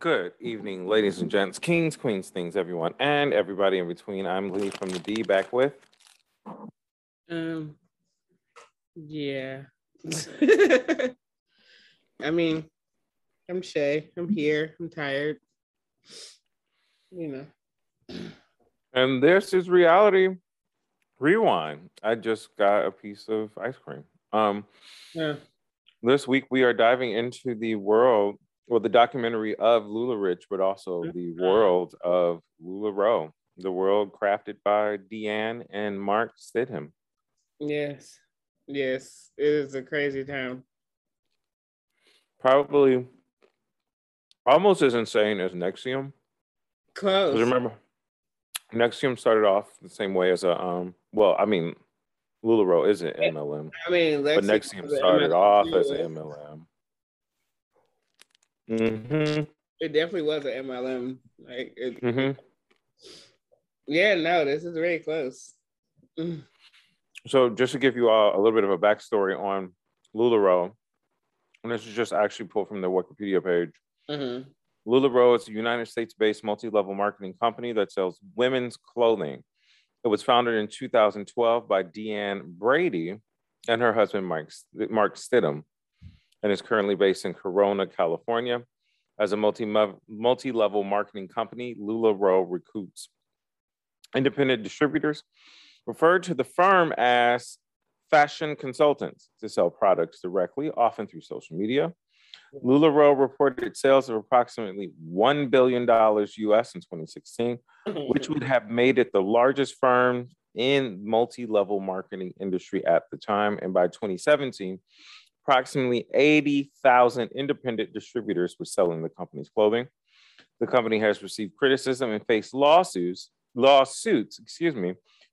Good evening, ladies and gents, kings, queens, things, everyone, and everybody in between. I'm Lee from the D, back with. Yeah. I mean, I'm Shay. I'm here. I'm tired. You know. And this is Reality Rewind. I just got a piece of ice cream. Yeah. This week we are diving into the world, well, the documentary of Lula Rich, but also the world of LulaRoe, the world crafted by Deanne and Mark Stidham. Yes, yes, it is a crazy time. Probably almost as insane as NXIVM. Close. Remember, NXIVM started off the same way as a well, I mean, LulaRoe isn't MLM. I mean, but NXIVM started off as an MLM. Mm-hmm. It definitely was an MLM. Like, it, mm-hmm. Yeah, no, this is very close. So, just to give you all a little bit of a backstory on LulaRoe, and this is just actually pulled from their Wikipedia page. Mm-hmm. LulaRoe is a United States-based multi-level marketing company that sells women's clothing. It was founded in 2012 by Deanne Brady and her husband, Mark Stidham, and is currently based in Corona, California. As a multi-level marketing company, LulaRoe recruits independent distributors, referred to the firm as fashion consultants, to sell products directly, often through social media. LulaRoe reported sales of approximately $1 billion US in 2016, which would have made it the largest firm in multi-level marketing industry at the time. And by 2017, approximately 80,000 independent distributors were selling the company's clothing. The company has received criticism and faced lawsuits,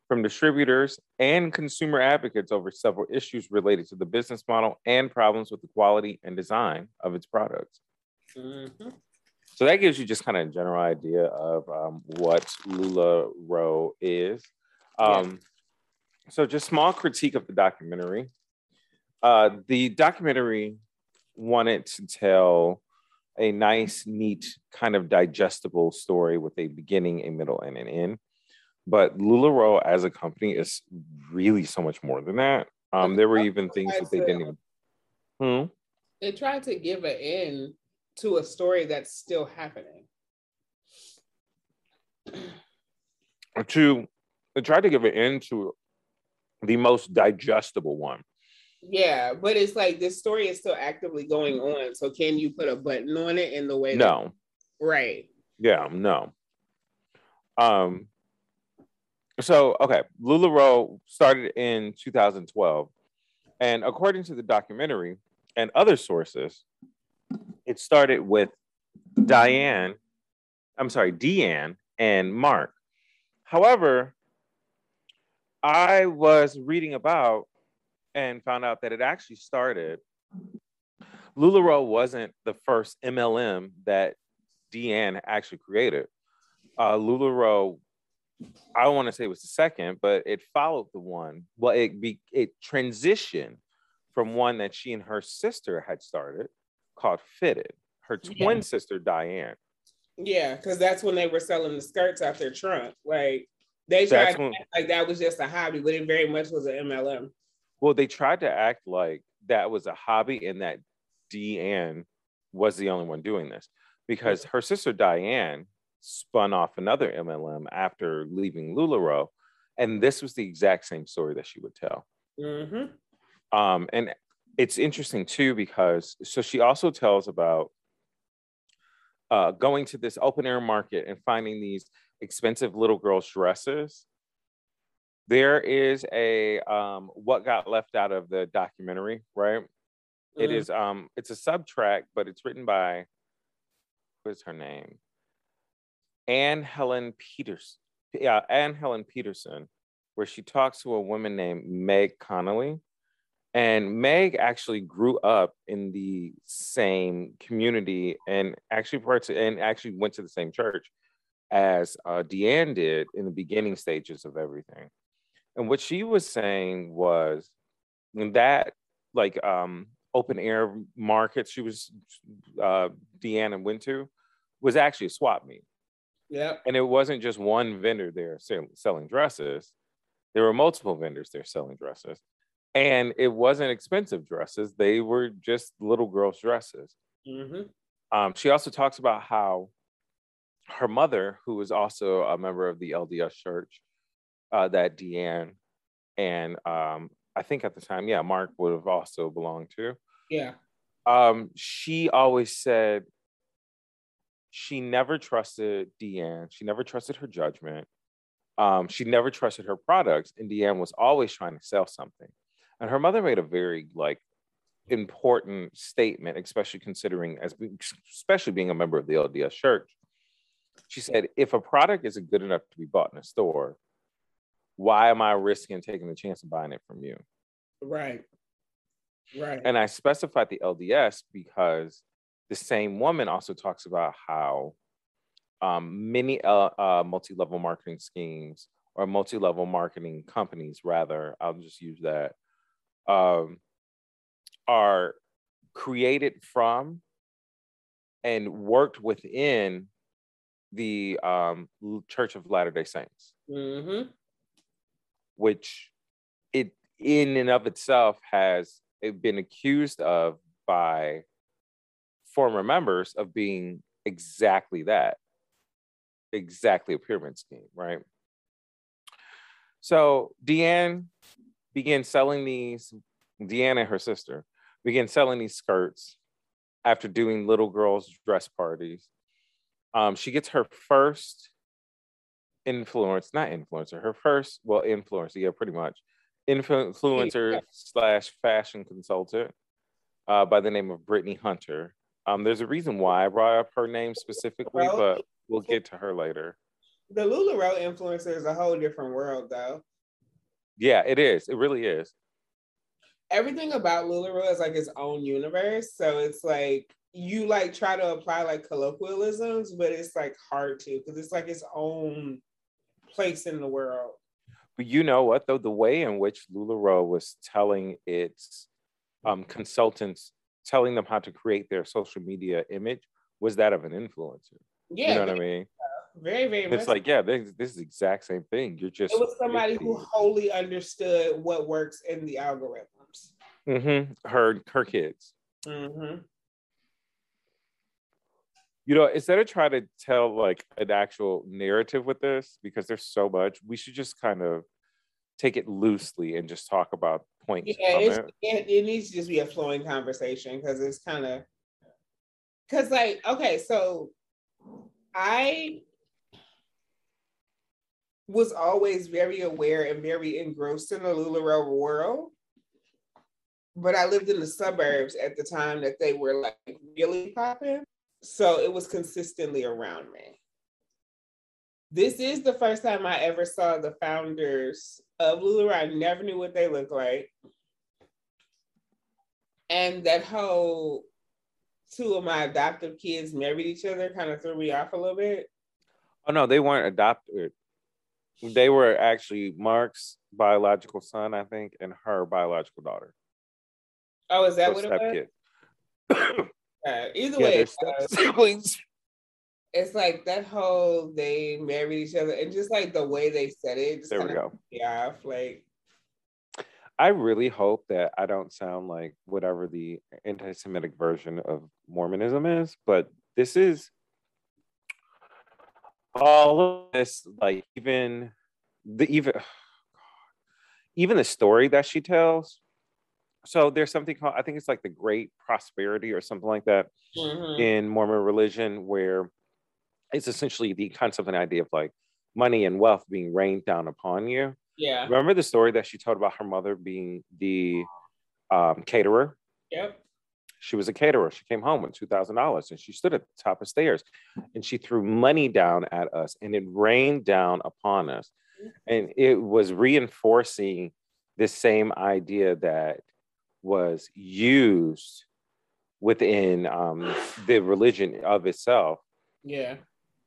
from distributors and consumer advocates over several issues related to the business model and problems with the quality and design of its products. Mm-hmm. So that gives you just kind of a general idea of what LulaRoe is. So just small critique of the documentary. The documentary wanted to tell a nice, neat, kind of digestible story with a beginning, a middle, and an end. But LulaRoe as a company is really so much more than that. There were even things that they didn't even... They tried to give an end to a story that's still happening. They tried to give an end to the most digestible one. Yeah, but it's like this story is still actively going on. So can you put a button on it in the way? No. Right. Yeah, no. So, okay, LulaRoe started in 2012, and according to the documentary and other sources, it started with Deanne and Mark. However, I was reading about and found out that it actually started, LulaRoe wasn't the first MLM that Deanne actually created. LulaRoe, I don't want to say it was the second, but it followed the one. Well, it transitioned from one that she and her sister had started called Fitted, her twin sister, Deanne. Yeah, because that's when they were selling the skirts out their trunk. Like, they tried to act like that was just a hobby, but it very much was an MLM. Well, they tried to act like that was a hobby and that Deanne was the only one doing this, because her sister, Deanne, spun off another MLM after leaving LulaRoe, and this was the exact same story that she would tell. Mm-hmm. And it's interesting too, because so she also tells about going to this open air market and finding these expensive little girls' dresses. There is a what got left out of the documentary, right? Mm-hmm. It is it's a subtrack, but it's written by, what is her name? Anne Helen Peterson, where she talks to a woman named Meg Connolly. And Meg actually grew up in the same community and actually went to the same church as Deanne did in the beginning stages of everything. And what she was saying was that, like, open air markets she was Deanne went to was actually a swap meet. Yeah. And it wasn't just one vendor there selling dresses. There were multiple vendors there selling dresses. And it wasn't expensive dresses. They were just little girls' dresses. Mm-hmm. She also talks about how her mother, who was also a member of the LDS church, that Deanne and I think at the time, yeah, Mark would have also belonged to. Yeah. She always said she never trusted Deanne. She never trusted her judgment. She never trusted her products. And Deanne was always trying to sell something. And her mother made a very important statement, especially considering, especially being a member of the LDS church. She said, if a product isn't good enough to be bought in a store, why am I risking taking the chance of buying it from you? Right. Right. And I specified the LDS because the same woman also talks about how many multi-level marketing schemes or multi-level marketing companies, rather, I'll just use that, are created from and worked within the Church of Latter-day Saints. Mm-hmm. Which it in and of itself has been accused of by former members of being exactly that, exactly a pyramid scheme, right? So Deanne began selling these, Deanne and her sister began selling these skirts after doing little girls' dress parties. She gets her first influencer / fashion consultant by the name of Brittany Hunter. There's a reason why I brought up her name specifically, but we'll get to her later. The LulaRoe influencer is a whole different world, though. Yeah, it is. It really is. Everything about LulaRoe is its own universe. So it's you try to apply colloquialisms, but it's hard to, because it's its own place in the world. But you know what though, the way in which LulaRoe was telling its consultants, telling them how to create their social media image, was that of an influencer. Yeah, you know what I mean? Very, very. It's this is the exact same thing. You're just. It was somebody who wholly understood what works in the algorithms. Mm-hmm. Her kids. Mm-hmm. You know, instead of trying to tell an actual narrative with this, because there's so much, we should just kind of take it loosely and just talk about points. Yeah, it needs to just be a flowing conversation, because it's kind of, okay, so I was always very aware and very engrossed in the LulaRoe world, but I lived in the suburbs at the time that they were really popping. So it was consistently around me. This is the first time I ever saw the founders of LulaRoe. I never knew what they looked like. And that whole two of my adoptive kids married each other kind of threw me off a little bit. Oh no, they weren't adopted. They were actually Mark's biological son, I think, and her biological daughter. Oh, is that so what it was? Either way, it's that whole they married each other and just the way they said it. Just there we go. Yeah, I really hope that I don't sound like whatever the anti-Semitic version of Mormonism is, but this is all of this. Even the story that she tells. So there's something called, I think it's the Great Prosperity or something like that, mm-hmm. in Mormon religion, where it's essentially the concept and idea of money and wealth being rained down upon you. Yeah. Remember the story that she told about her mother being the caterer? Yep. She was a caterer. She came home with $2,000 and she stood at the top of stairs and she threw money down at us and it rained down upon us. And it was reinforcing this same idea that was used within the religion of itself. Yeah.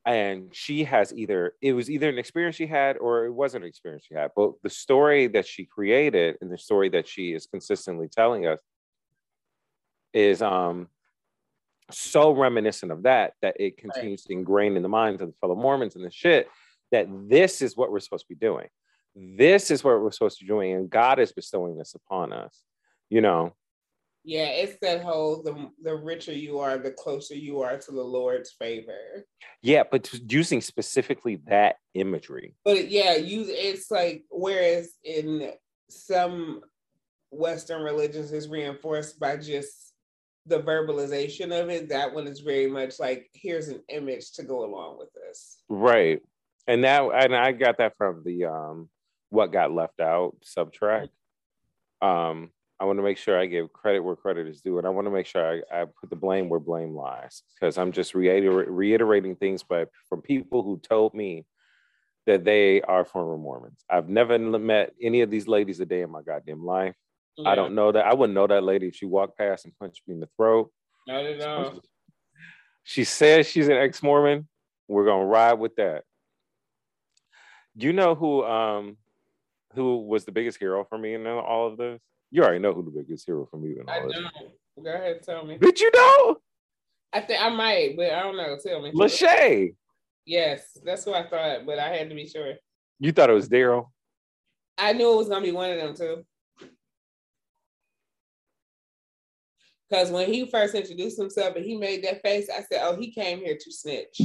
And she has it was either an experience she had or it wasn't an experience she had, but the story that she created and the story that she is consistently telling us is so reminiscent of that, that it continues to ingrain in the minds of the fellow Mormons and the shit, that this is what we're supposed to be doing. This is what we're supposed to be doing. And God is bestowing this upon us, you know? Yeah, it's that whole, the richer you are, the closer you are to the Lord's favor. Yeah, but using specifically that imagery. But yeah, it's like, whereas in some Western religions is reinforced by just the verbalization of it, that one is very much like, here's an image to go along with this. Right. And that, and I got that from the What Got Left Out subtrack. I want to make sure I give credit where credit is due, and I want to make sure I put the blame where blame lies, because I'm just reiterating things but from people who told me that they are former Mormons. I've never met any of these ladies a day in my goddamn life. Yeah. I don't know that. I wouldn't know that lady if she walked past and punched me in the throat. Not at all. She says she's an ex-Mormon. We're going to ride with that. Do you know who was the biggest hero for me in all of this? You already know who the biggest hero for me in all of this. I don't. Go ahead, tell me. Did you know? I think I might, but I don't know. Tell me. Lachey. Yes, that's what I thought, but I had to be sure. You thought it was Daryl? I knew it was going to be one of them, too. Because when he first introduced himself and he made that face, I said, oh, he came here to snitch.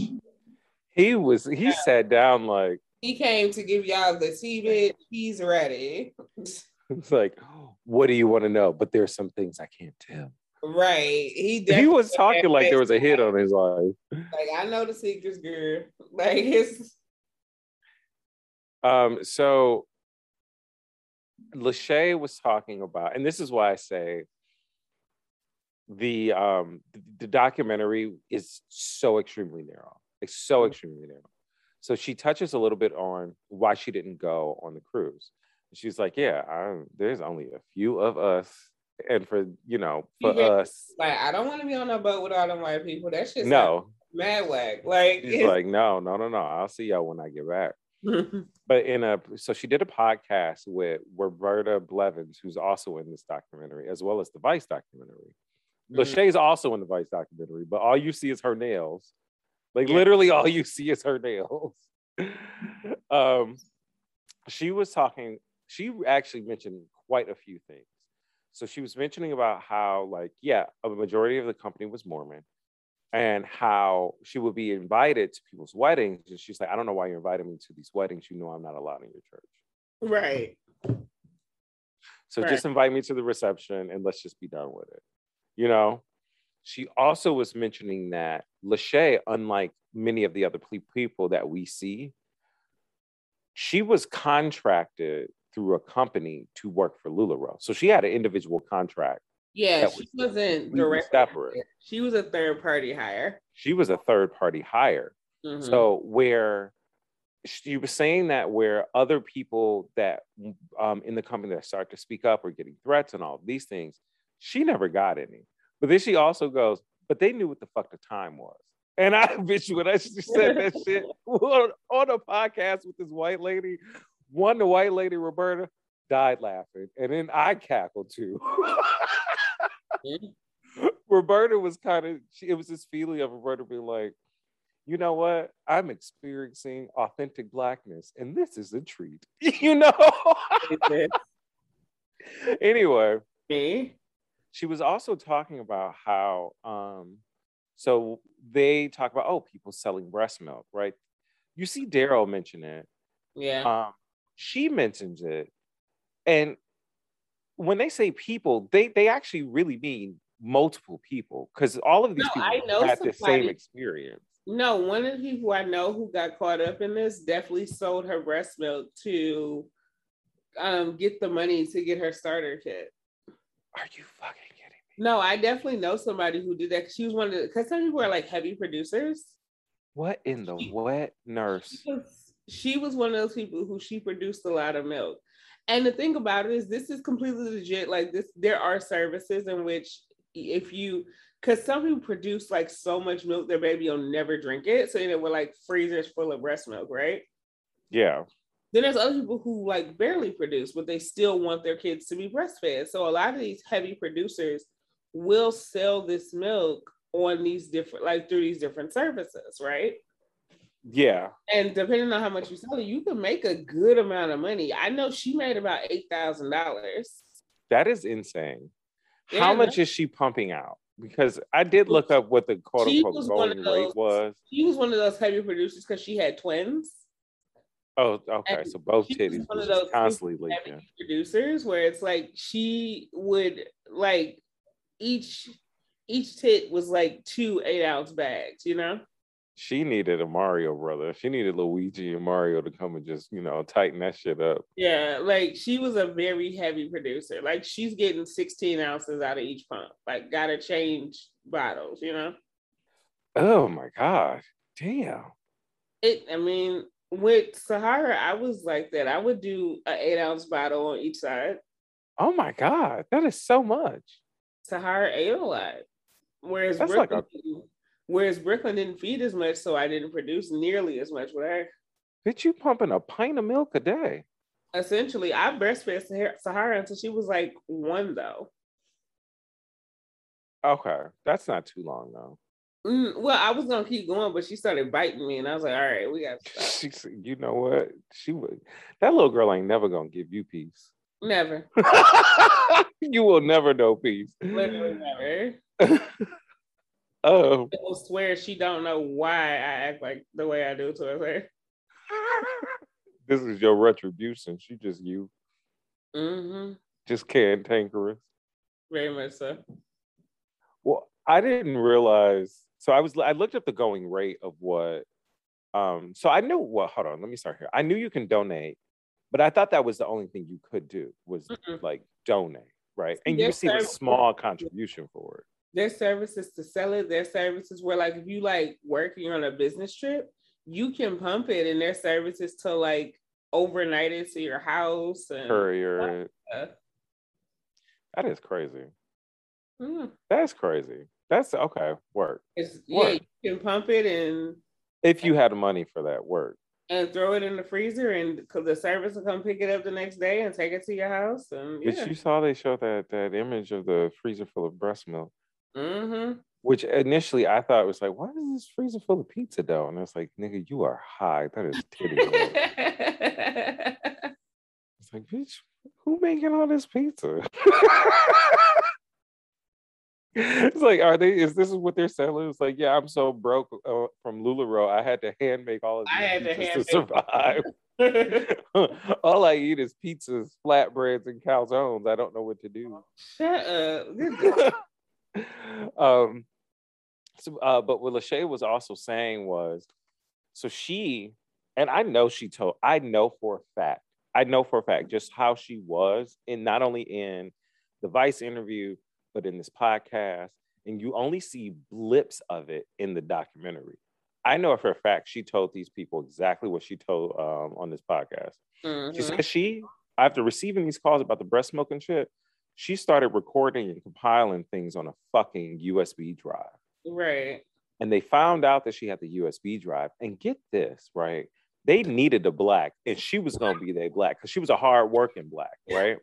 He sat down like... He came to give y'all the tea, bitch. He's ready. It's like, what do you want to know? But there's some things I can't tell. Right. He was talking like there was a hit on his life. Like, I know the secrets, girl. Like, his... So, Lachey was talking about, and this is why I say the documentary is so extremely narrow. It's so extremely narrow. So she touches a little bit on why she didn't go on the cruise. She's like, yeah, there's only a few of us. And for us. Like, I don't want to be on a boat with all them white people. That shit's no. Mad whack. Like, she's like, no. I'll see y'all when I get back. But so she did a podcast with Roberta Blevins, who's also in this documentary, as well as the Vice documentary. Mm-hmm. Lachey's also in the Vice documentary, but all you see is her nails. Like, literally all you see is her nails. She actually mentioned quite a few things. So she was mentioning about how, like, a majority of the company was Mormon, and how she would be invited to people's weddings. And she's like, I don't know why you're inviting me to these weddings. You know I'm not allowed in your church. Right. So just invite me to the reception and let's just be done with it. You know? She also was mentioning that Lachey, unlike many of the other people that we see, she was contracted through a company to work for LulaRoe. So she had an individual contract. Yeah, she wasn't directly separate. She was a third party hire. Mm-hmm. So where she was saying that where other people that in the company that start to speak up or getting threats and all of these things, she never got any. But then she also goes, but they knew what the fuck the time was. And I bitch you, when I said that shit on a podcast with this white lady, the white lady, Roberta, died laughing. And then I cackled too. Roberta was it was this feeling of Roberta being like, you know what? I'm experiencing authentic blackness and this is a treat, you know? Anyway, she was also talking about how, so they talk about, people selling breast milk, right? You see Daryl mention it. Yeah. She mentions it. And when they say people, they actually really mean multiple people, because all of these people had the same experience. No, one of the people I know who got caught up in this definitely sold her breast milk to get the money to get her starter kit. Are you fucking No, I definitely know somebody who did that. She was one of the, because some people are like heavy producers. What in the wet nurse? She was one of those people who she produced a lot of milk. And the thing about it is, this is completely legit. Like this, there are services in which because some people produce like so much milk, their baby will never drink it. So we're like freezers full of breast milk, right? Yeah. Then there's other people who like barely produce, but they still want their kids to be breastfed. So a lot of these heavy producers will sell this milk on these different, like through these different services, right? Yeah. And depending on how much you sell, you can make a good amount of money. I know she made about $8,000. That is insane. Yeah. How much is she pumping out? Because I did look up what the quote unquote going rate was. She was one of those heavy producers because she had twins. Oh, okay. And so both titties was just constantly leaking. Producers where it's like she would like each tit was like 2 8-ounce bags, you know? She needed a Mario brother. She needed Luigi and Mario to come and just, you know, tighten that shit up. Yeah, like she was a very heavy producer. Like she's getting 16 ounces out of each pump. Like gotta change bottles, you know? Oh my God. Damn. With Sahara, I was like that. I would do an 8-ounce bottle on each side. Oh my God, that is so much. Sahara ate a lot. Whereas Brooklyn didn't feed as much, so I didn't produce nearly as much with her. Bitch, you pumping a pint of milk a day? Essentially, I breastfed Sahara until she was like 1, though. Okay, that's not too long, though. Well, I was gonna keep going, but she started biting me, and I was like, "All right, we got to stop." She said, "You know what? She would. That little girl ain't never gonna give you peace. Never. You will never know peace. Literally never. Oh, I will swear she don't know why I act like the way I do to her. This is your retribution. She just you. Mm-hmm. Just cantankerous. Very much so. Well, I didn't realize. So I looked up the going rate of what, so I knew what, hold on, let me start here. I knew you can donate, but I thought that was the only thing you could do was like donate, right? And you receive a small contribution for it. Their services to sell it, their services where like, if you like working on a business trip, you can pump it and their services to like overnight it to your house. And courier. That is crazy. Mm. That's crazy. That's okay. Work. Yeah, you can pump it and if you had money for that work, and throw it in the freezer, and the service will come pick it up the next day and take it to your house. And yeah. But you saw they showed that image of the freezer full of breast milk, mm-hmm. which initially I thought was like, why is this freezer full of pizza dough? And I was like, nigga, you are high. That is titty. It's like, bitch, who making all this pizza? It's like, is this what they're selling? It's like, yeah, I'm so broke from LulaRoe. I had to hand make all of these to survive. All I eat is pizzas, flatbreads, and calzones. I don't know what to do. Shut up. But what Lachey was also saying was, so she, and I know for a fact just how she was, and not only in the Vice interview, but in this podcast, and you only see blips of it in the documentary. I know for a fact she told these people exactly what she told on this podcast. Mm-hmm. She said after receiving these calls about the breast milk and shit, she started recording and compiling things on a fucking USB drive. Right. And they found out that she had the USB drive. And get this, right? They needed a black, and she was gonna be their black, because she was a hard-working black, right?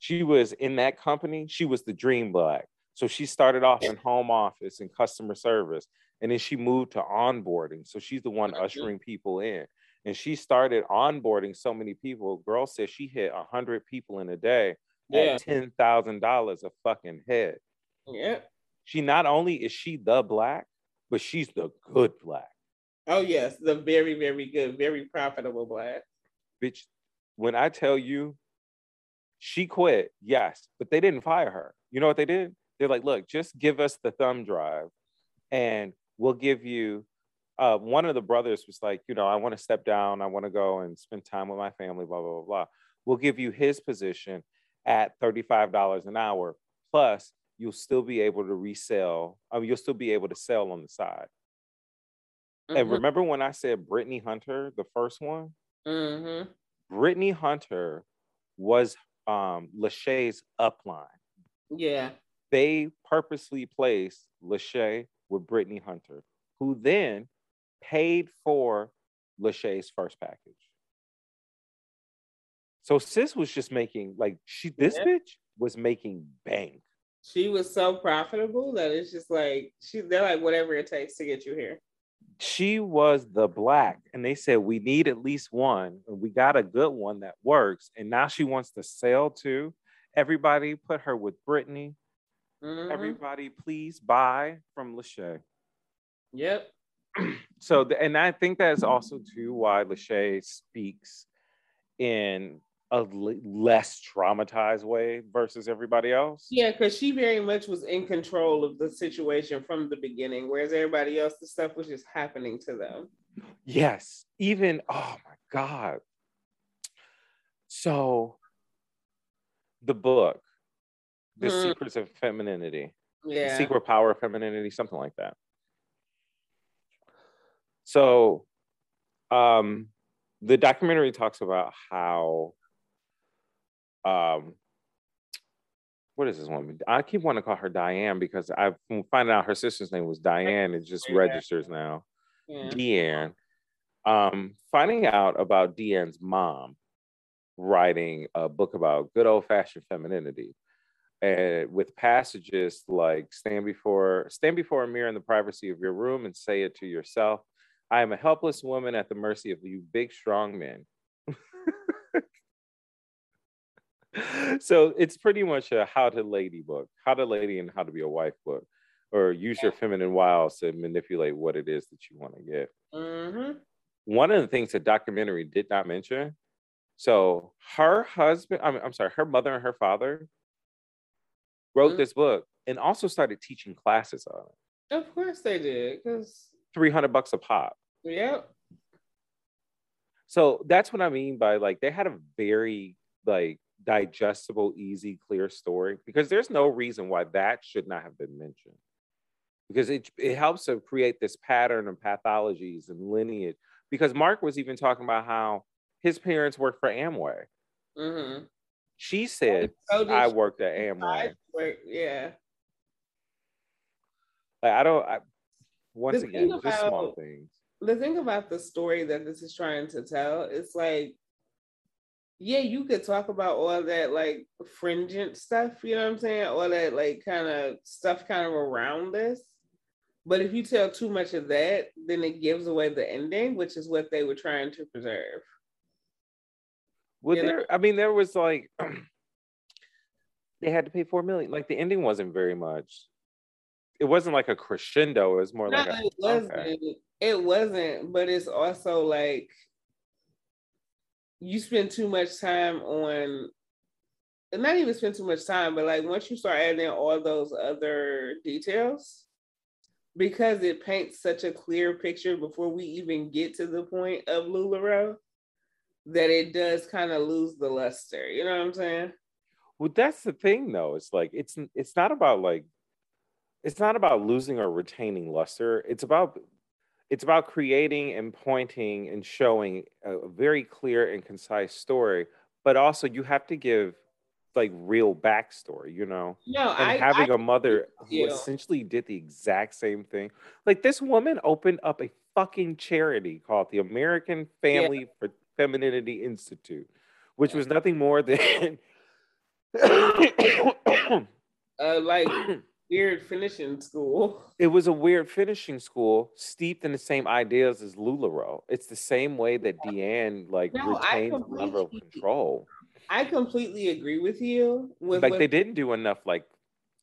She was in that company. She was the dream black. So she started off in home office and customer service. And then she moved to onboarding. So she's the one ushering people in. And she started onboarding so many people. Girl said she hit 100 people in a day at $10,000 a fucking head. Yeah. She not only is she the black, but she's the good black. Oh, yes. The very, very good, very profitable black. Bitch, when I tell you, she quit, yes, but they didn't fire her. You know what they did? They're like, look, just give us the thumb drive and we'll give you, one of the brothers was like, you know, I want to step down. I want to go and spend time with my family, blah, blah, blah, blah. We'll give you his position at $35 an hour. Plus you'll still be able to resell. You'll still be able to sell on the side. Mm-hmm. And remember when I said Brittany Hunter, the first one? Mm-hmm. Brittany Hunter was Lachey's upline. Yeah. They purposely placed Lachey with Brittany Hunter, who then paid for Lachey's first package. So sis was just making, like, this bitch was making bank. she was so profitable that it's just like, they're like, whatever it takes to get you here. She was the black, and they said, we need at least one. We got a good one that works. And now she wants to sell to everybody. Put her with Brittany. Mm-hmm. Everybody, please buy from Lachey. Yep. So, and I think that's also too why Lachey speaks in a less traumatized way versus everybody else. Yeah, because she very much was in control of the situation from the beginning, whereas everybody else, the stuff was just happening to them. Yes. Even, oh my God. So, the book, The Secrets of Femininity. Yeah. The Secret Power of Femininity, something like that. So, the documentary talks about how, what is this woman? I keep wanting to call her Diane because I find out her sister's name was Diane. It just registers now. Yeah. Deanne. Finding out about Deanne's mom writing a book about good old-fashioned femininity, and with passages like stand before a mirror in the privacy of your room and say it to yourself. I am a helpless woman at the mercy of you big, strong men. So it's pretty much a how to lady book, how to lady and how to be a wife book, or use your feminine wiles to manipulate what it is that you want to get. Mm-hmm. One of the things the documentary did not mention, so her husband, her mother and her father wrote this book and also started teaching classes on it. Of course they did, because... $300 a pop. Yep. So that's what I mean by, like, they had a very, like, digestible, easy, clear story, because there's no reason why that should not have been mentioned, because it helps to create this pattern of pathologies and lineage. Because Mark was even talking about how his parents worked for Amway. Mm-hmm. She said, I worked at Amway. Yeah. Like, once again, just small things. The thing about the story that this is trying to tell is, like, yeah, you could talk about all that, like, fringent stuff, you know what I'm saying? All that, like, kind of stuff kind of around this. But if you tell too much of that, then it gives away the ending, which is what they were trying to preserve. Well, there was, like, they had to pay $4 million. Like, the ending wasn't very much. It wasn't like a crescendo. It was more like it wasn't. Okay. It wasn't, but it's also like you spend too much time on, and not even spend too much time, but like once you start adding in all those other details, because it paints such a clear picture before we even get to the point of LulaRoe, that it does kind of lose the luster. You know what I'm saying? Well, that's the thing, though. It's like it's not about like. It's not about losing or retaining luster. It's about creating and pointing and showing a very clear and concise story, but also you have to give like real backstory, you know? No, and having a mother who essentially did the exact same thing. Like, this woman opened up a fucking charity called the American Family for Femininity Institute, which was nothing more than like weird finishing school. It was a weird finishing school steeped in the same ideas as LulaRoe. It's the same way that Deanne retained the level of control. I completely agree with you. They didn't do enough, like,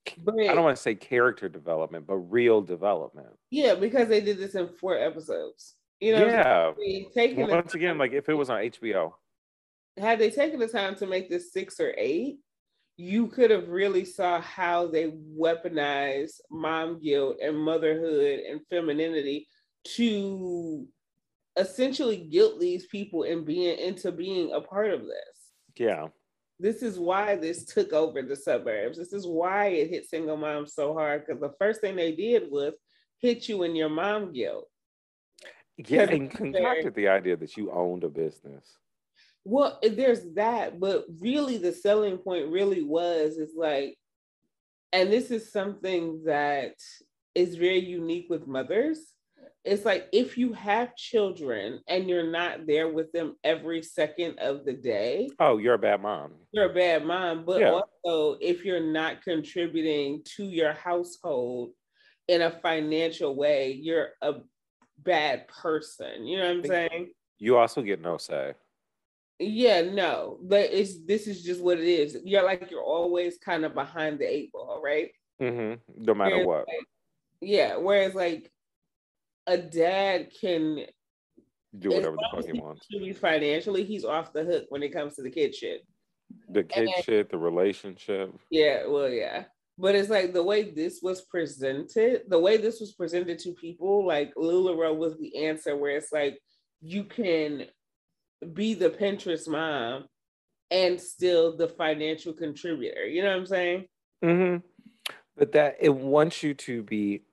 I don't want to say character development, but real development. Yeah, because they did this in 4 episodes. You know, once again, like if it was on HBO. Had they taken the time to make this 6 or 8, you could have really saw how they weaponized mom guilt and motherhood and femininity to essentially guilt these people into being a part of this. Yeah. This is why this took over the suburbs. This is why it hit single moms so hard, because the first thing they did was hit you in your mom guilt. Yeah, and concocted the idea that you owned a business. Well, there's that, but really the selling point really is like, and this is something that is very unique with mothers, it's like if you have children and you're not there with them every second of the day. Oh, you're a bad mom. You're a bad mom. But also if you're not contributing to your household in a financial way, you're a bad person. You know what I'm saying? You also get no say. Yeah, no, but this is just what it is. You're like, you're always kind of behind the eight ball, right? Mm-hmm. No matter whereas what. Like, yeah, whereas like a dad can do whatever the fuck he wants. Financially, he's off the hook when it comes to the kid shit. The kid and, shit, the relationship. Yeah, well, yeah. But it's like the way this was presented to people, like LulaRoe was the answer where it's like, you can be the Pinterest mom and still the financial contributor. You know what I'm saying? Mm-hmm. But that it wants you to be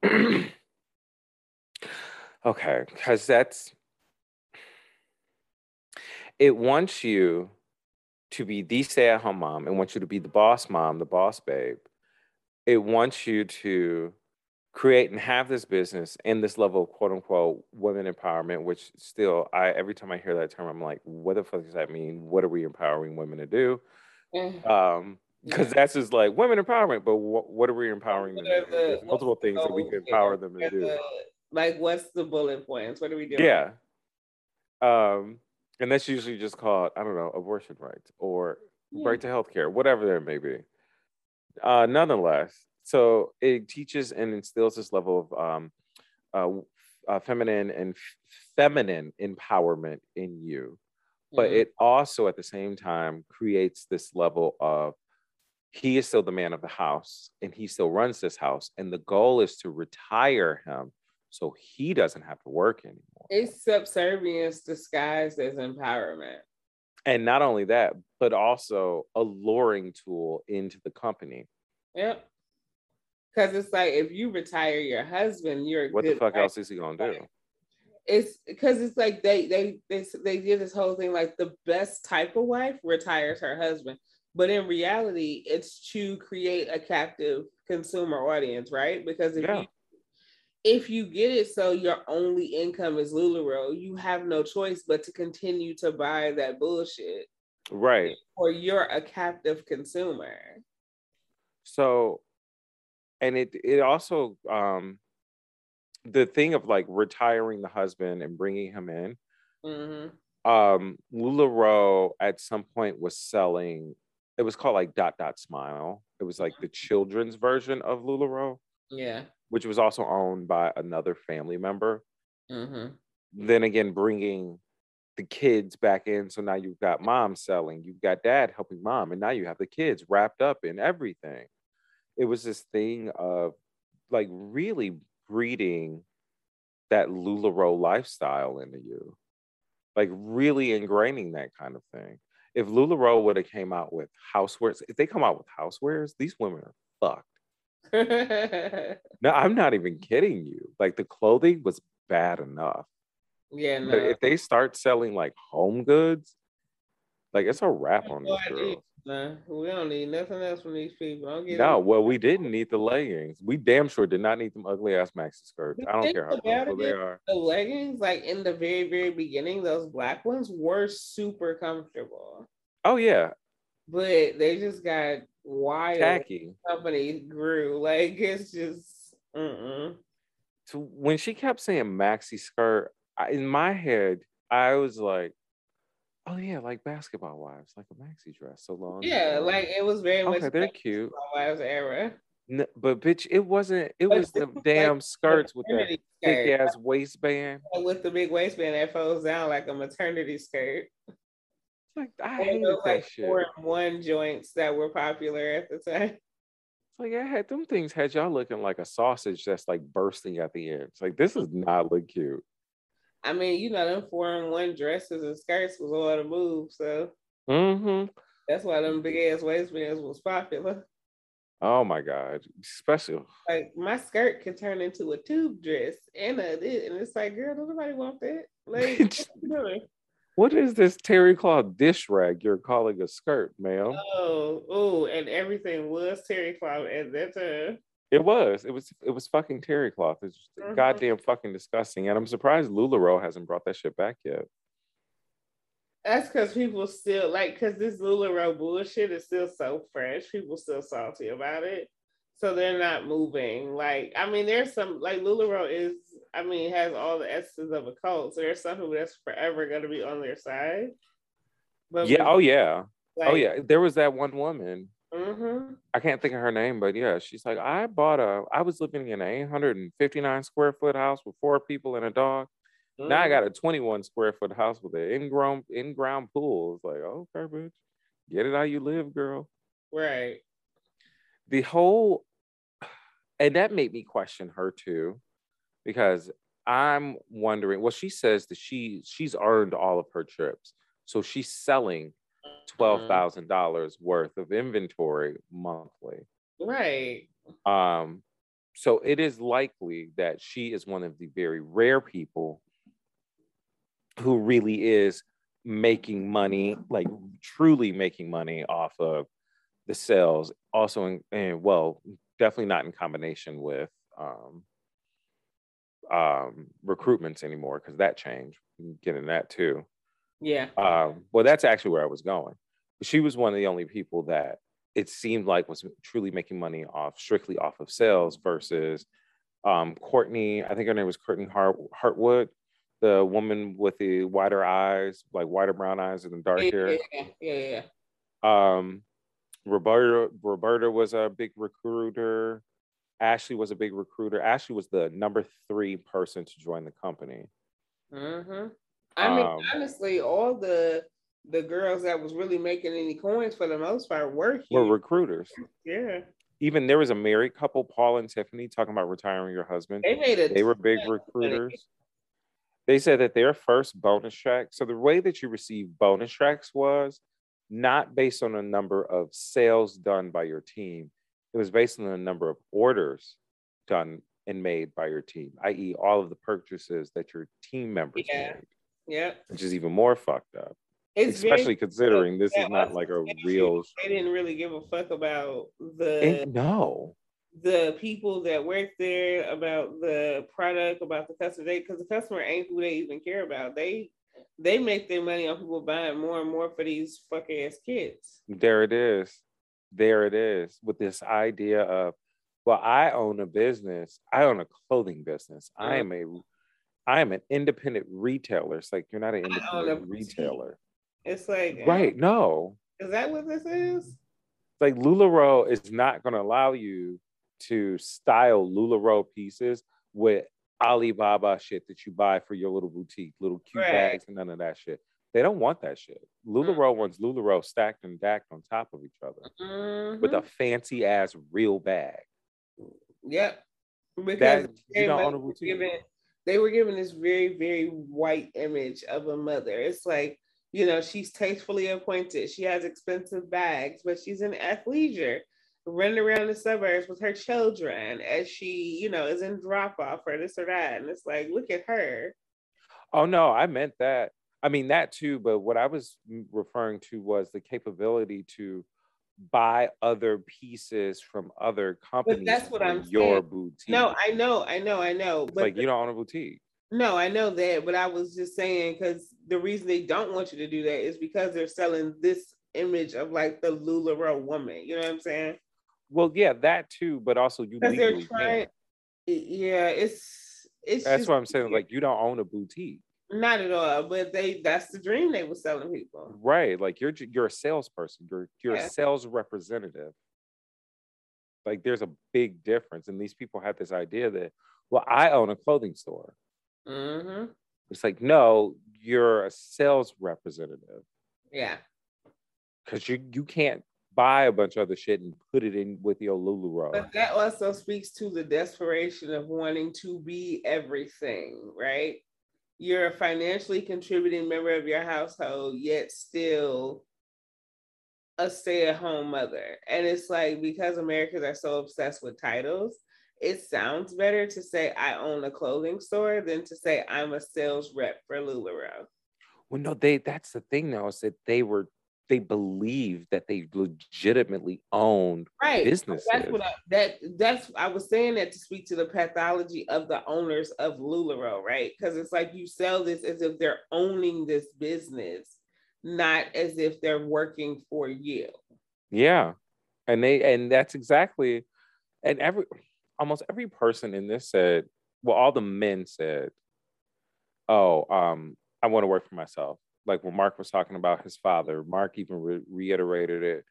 okay, because it wants you to be the stay-at-home mom. It wants you to be the boss mom, the boss babe. It wants you to create and have this business and this level of quote unquote women empowerment, which still, every time I hear that term, I'm like, what the fuck does that mean? What are we empowering women to do? Mm-hmm. Because that's just like women empowerment, but what are we empowering them to do? There's multiple things that we can empower them to do. Like, what's the bullet points? What are we doing? Yeah. And that's usually just called, I don't know, abortion rights or right to healthcare, whatever there may be. Nonetheless, so it teaches and instills this level of feminine and feminine empowerment in you. But it also, at the same time, creates this level of he is still the man of the house and he still runs this house. And the goal is to retire him so he doesn't have to work anymore. It's subservience disguised as empowerment. And not only that, but also a luring tool into the company. Yep. Because it's like, if you retire your husband, you're what the fuck else is he going to do? It's because it's like they did this whole thing like the best type of wife retires her husband, but in reality, it's to create a captive consumer audience, right? Because if you get it, so your only income is LulaRoe, you have no choice but to continue to buy that bullshit, right? Or you're a captive consumer. So, and it also the thing of like retiring the husband and bringing him in, LulaRoe at some point was selling, it was called like ... Smile. It was like the children's version of LulaRoe, which was also owned by another family member. Then again, bringing the kids back in. So now you've got mom selling, you've got dad helping mom, and now you have the kids wrapped up in everything. It was this thing of like really breeding that LulaRoe lifestyle into you, like really ingraining that kind of thing. If LulaRoe would have came out with housewares, if they come out with housewares, these women are fucked. No, I'm not even kidding you. Like the clothing was bad enough. Yeah, no. But if they start selling like home goods, like it's a wrap on this girl. Nah, we don't need nothing else from these people. We didn't need the leggings. We damn sure did not need them ugly ass maxi skirts. I don't care how comfortable they are. The leggings, like in the very, very beginning, those black ones were super comfortable. Oh yeah, but they just got wild. Tacky. Company grew like it's just. So when she kept saying maxi skirt, in my head, I was like, oh yeah, like basketball wives, like a maxi dress, so long. Yeah, ago. Like it was very much. Okay, they're cute. Basketball wives era. No, but bitch, it wasn't. It was the damn like skirts with that thick ass waistband. With the big waistband that folds down like a maternity skirt. Like I hated those, that like, shit. 4-in-1 joints that were popular at the time. Like I had them things had y'all looking like a sausage that's like bursting at the end. It's like this is not look cute. I mean, you know, them 4-in-1 dresses and skirts was all the move, so that's why them big ass waistbands was popular. Oh my god, especially like my skirt can turn into a tube dress and it's like, girl, does nobody want that? Like, what is this terry cloth dish rag you're calling a skirt, ma'am? Oh, and everything was terry cloth at that time. It was fucking terry cloth. It's goddamn fucking disgusting. And I'm surprised LulaRoe hasn't brought that shit back yet. That's because people still like, because this LulaRoe bullshit is still so fresh. People still salty about it, so they're not moving. Like, I mean, there's some, like, LulaRoe is, I mean, has all the essences of a cult. So there's some people that's forever going to be on their side. But yeah, there was that one woman. Mm-hmm. I can't think of her name, but yeah, she's like, I was living in an 859 square foot house with 4 people and a dog. Mm-hmm. Now I got a 21 square foot house with an in-ground pool. It's like, oh, okay, bitch, get it how you live, girl. Right. And that made me question her too, because I'm wondering. Well, she says that she's earned all of her trips, so she's selling $12,000 worth of inventory monthly. Right. So it is likely that she is one of the very rare people who really is making money, like truly making money off of the sales. Also, definitely not in combination with recruitments anymore, because that changed. Getting that too. Yeah. Well, that's actually where I was going. She was one of the only people that it seemed like was truly making money strictly off of sales, versus Courtney. I think her name was Courtney Harwood, the woman with the wider eyes, like wider brown eyes and the dark hair. Yeah. Roberta was a big recruiter. Ashley was a big recruiter. Ashley was the number 3 person to join the company. Mm-hmm. I mean, honestly, all the girls that was really making any coins for the most part were recruiters. Yeah. Even there was a married couple, Paul and Tiffany, talking about retiring your husband. They were big recruiters. They said that their first bonus check. So the way that you received bonus checks was not based on a number of sales done by your team. It was based on the number of orders done and made by your team, i.e. all of the purchases that your team members made. Yeah, which is even more fucked up. It's especially considering this is not like a real. They didn't really give a fuck about the people that work there, about the product, about the customer, because the customer ain't who they even care about. They make their money on people buying more and more for these fuck ass kids. There it is with this idea of, well, I own a business. I own a clothing business. Right. I am an independent retailer. It's like, you're not an independent retailer. It's like, right? No. Is that what this is? It's like LulaRoe is not going to allow you to style LulaRoe pieces with Alibaba shit that you buy for your little boutique, little cute bags and none of that shit. They don't want that shit. LulaRoe wants LulaRoe stacked and dacked on top of each other with a fancy ass real bag. Yep. Because you don't own a boutique. They were given this very, very white image of a mother. It's like, you know, she's tastefully appointed. She has expensive bags, but she's in athleisure, running around the suburbs with her children as she, you know, is in drop-off or this or that. And it's like, look at her. Oh, no, I meant that. I mean, that too. But what I was referring to was the capability to buy other pieces from other companies. But that's what I'm your saying. Boutique. No, I know. It's, but like, you don't own a boutique. No, I know that, but I was just saying, because the reason they don't want you to do that is because they're selling this image of like the LulaRoe woman. You know what I'm saying? Well, yeah, that too, but also you legally can't. Yeah, it's. That's what I'm saying. Like, you don't own a boutique. Not at all, but that's the dream they were selling people. Right, like you're a salesperson, you're a sales representative. Like, there's a big difference, and these people have this idea that, well, I own a clothing store. Mm-hmm. It's like, no, you're a sales representative. Yeah, because you can't buy a bunch of other shit and put it in with your LulaRoe. But that also speaks to the desperation of wanting to be everything, right? You're a financially contributing member of your household, yet still a stay-at-home mother. And it's like, because Americans are so obsessed with titles, it sounds better to say I own a clothing store than to say I'm a sales rep for LulaRoe. Well, no, that's the thing though, is that they were they believed that they legitimately owned businesses. I was saying that to speak to the pathology of the owners of LulaRoe, right? Because it's like you sell this as if they're owning this business, not as if they're working for you. Yeah. And almost every person in this said, well, all the men said, I want to work for myself. Like when Mark was talking about his father, Mark even reiterated it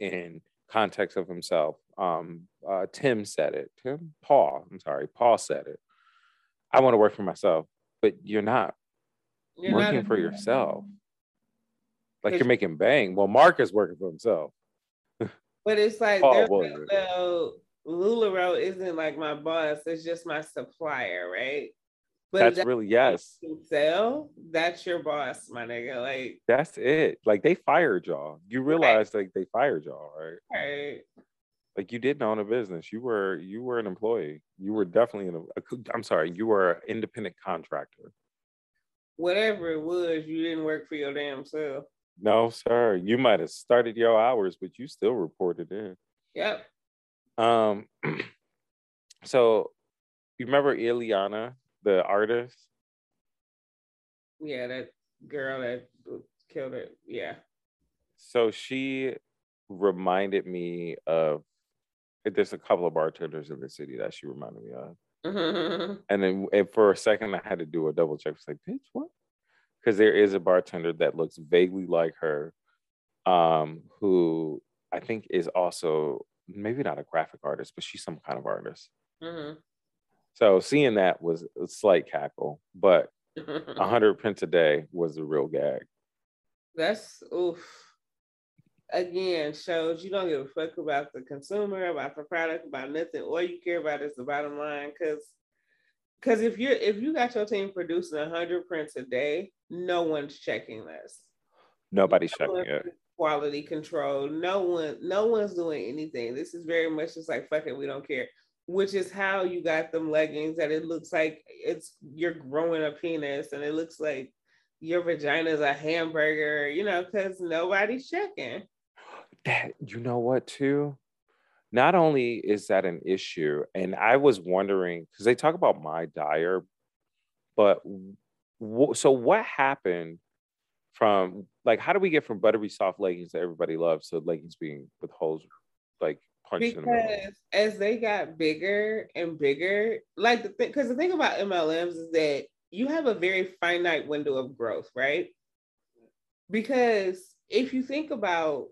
in context of himself. Paul said it. I want to work for myself, but you're not working for yourself. Like you're making bang. Well, Mark is working for himself. But it's like, LulaRoe isn't like my boss. It's just my supplier, right? But that's sell, that's your boss, my nigga. Like that's it. Like they fired y'all. You realize like they fired y'all, right? Right. Like you didn't own a business. You were an employee. You were definitely you were an independent contractor. Whatever it was, you didn't work for your damn self. No, sir. You might have started your hours, but you still reported in. Yep. So you remember Ileana, the artist? Yeah, that girl that killed it. Yeah. So she reminded me of, there's a couple of bartenders in the city that she reminded me of. Mm-hmm. And then for a second, I had to do a double check. I was like, bitch, what? Because there is a bartender that looks vaguely like her, who I think is also maybe not a graphic artist, but she's some kind of artist. Mm-hmm. So seeing that was a slight cackle, but 100 pence a day was the real gag. That's oof. Again, shows you don't give a fuck about the consumer, about the product, about nothing. All you care about is the bottom line. Because if you got your team producing 100 prints a day, no one's checking this. Nobody's checking it. Quality control. No one's doing anything. This is very much just like, fuck it, we don't care. Which is how you got them leggings that it looks like you're growing a penis and it looks like your vagina's a hamburger, because nobody's checking. That, you know what, too? Not only is that an issue, and I was wondering, because they talk about My Dyer, but so what happened from, like, how do we get from buttery soft leggings that everybody loves to leggings being with holes, like, punched in the middle? Because as they got bigger and bigger, like, because the thing about MLMs is that you have a very finite window of growth, right? Because if you think about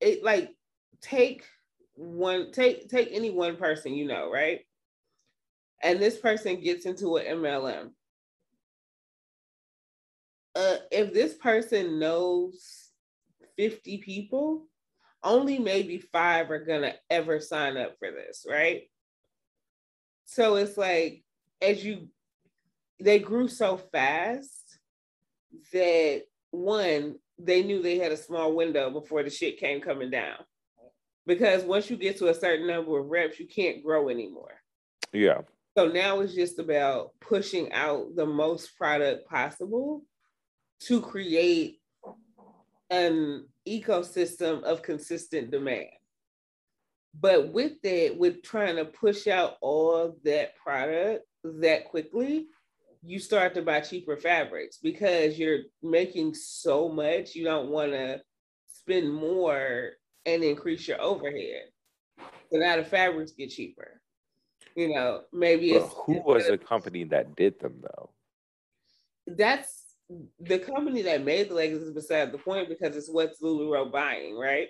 it, like, take any one person, right? And this person gets into an MLM. If this person knows 50 people, only maybe 5 are gonna ever sign up for this, right? So it's like, they grew so fast that one, they knew they had a small window before the shit came coming down. Because once you get to a certain number of reps, you can't grow anymore. Yeah. So now it's just about pushing out the most product possible to create an ecosystem of consistent demand. But with that, with trying to push out all that product that quickly, you start to buy cheaper fabrics because you're making so much, you don't want to spend more and increase your overhead. So now the fabrics get cheaper. Who was the company that did them though? That's the company that made the leggings is beside the point because it's what's LulaRoe buying, right?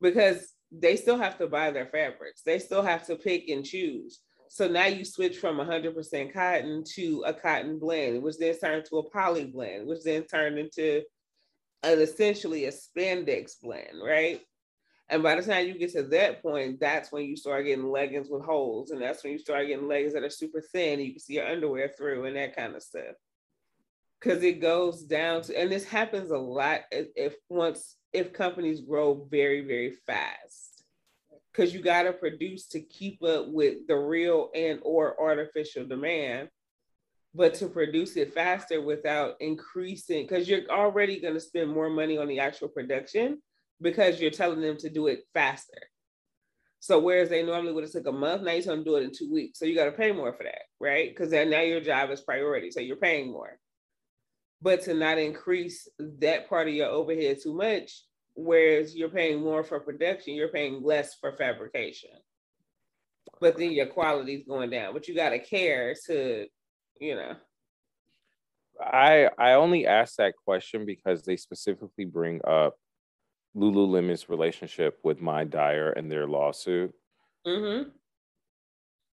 Because they still have to buy their fabrics. They still have to pick and choose. So now you switch from 100% cotton to a cotton blend, which then turned to a poly blend, which then turned into essentially a spandex blend, right? And by the time you get to that point, that's when you start getting leggings with holes, and that's when you start getting leggings that are super thin, and you can see your underwear through and that kind of stuff. Because it goes down to, and this happens a lot if companies grow very, very fast, because you got to produce to keep up with the real and or artificial demand. but to produce it faster without increasing, because you're already going to spend more money on the actual production because you're telling them to do it faster. So whereas they normally would have took a month, now you're going to do it in 2 weeks. So you got to pay more for that, right? Because now your job is priority, so you're paying more. But to not increase that part of your overhead too much, whereas you're paying more for production, you're paying less for fabrication. But then your quality is going down. But you got to care to, you know. I only asked that question because they specifically bring up Lululemon's relationship with My Dyer and their lawsuit. Mm-hmm.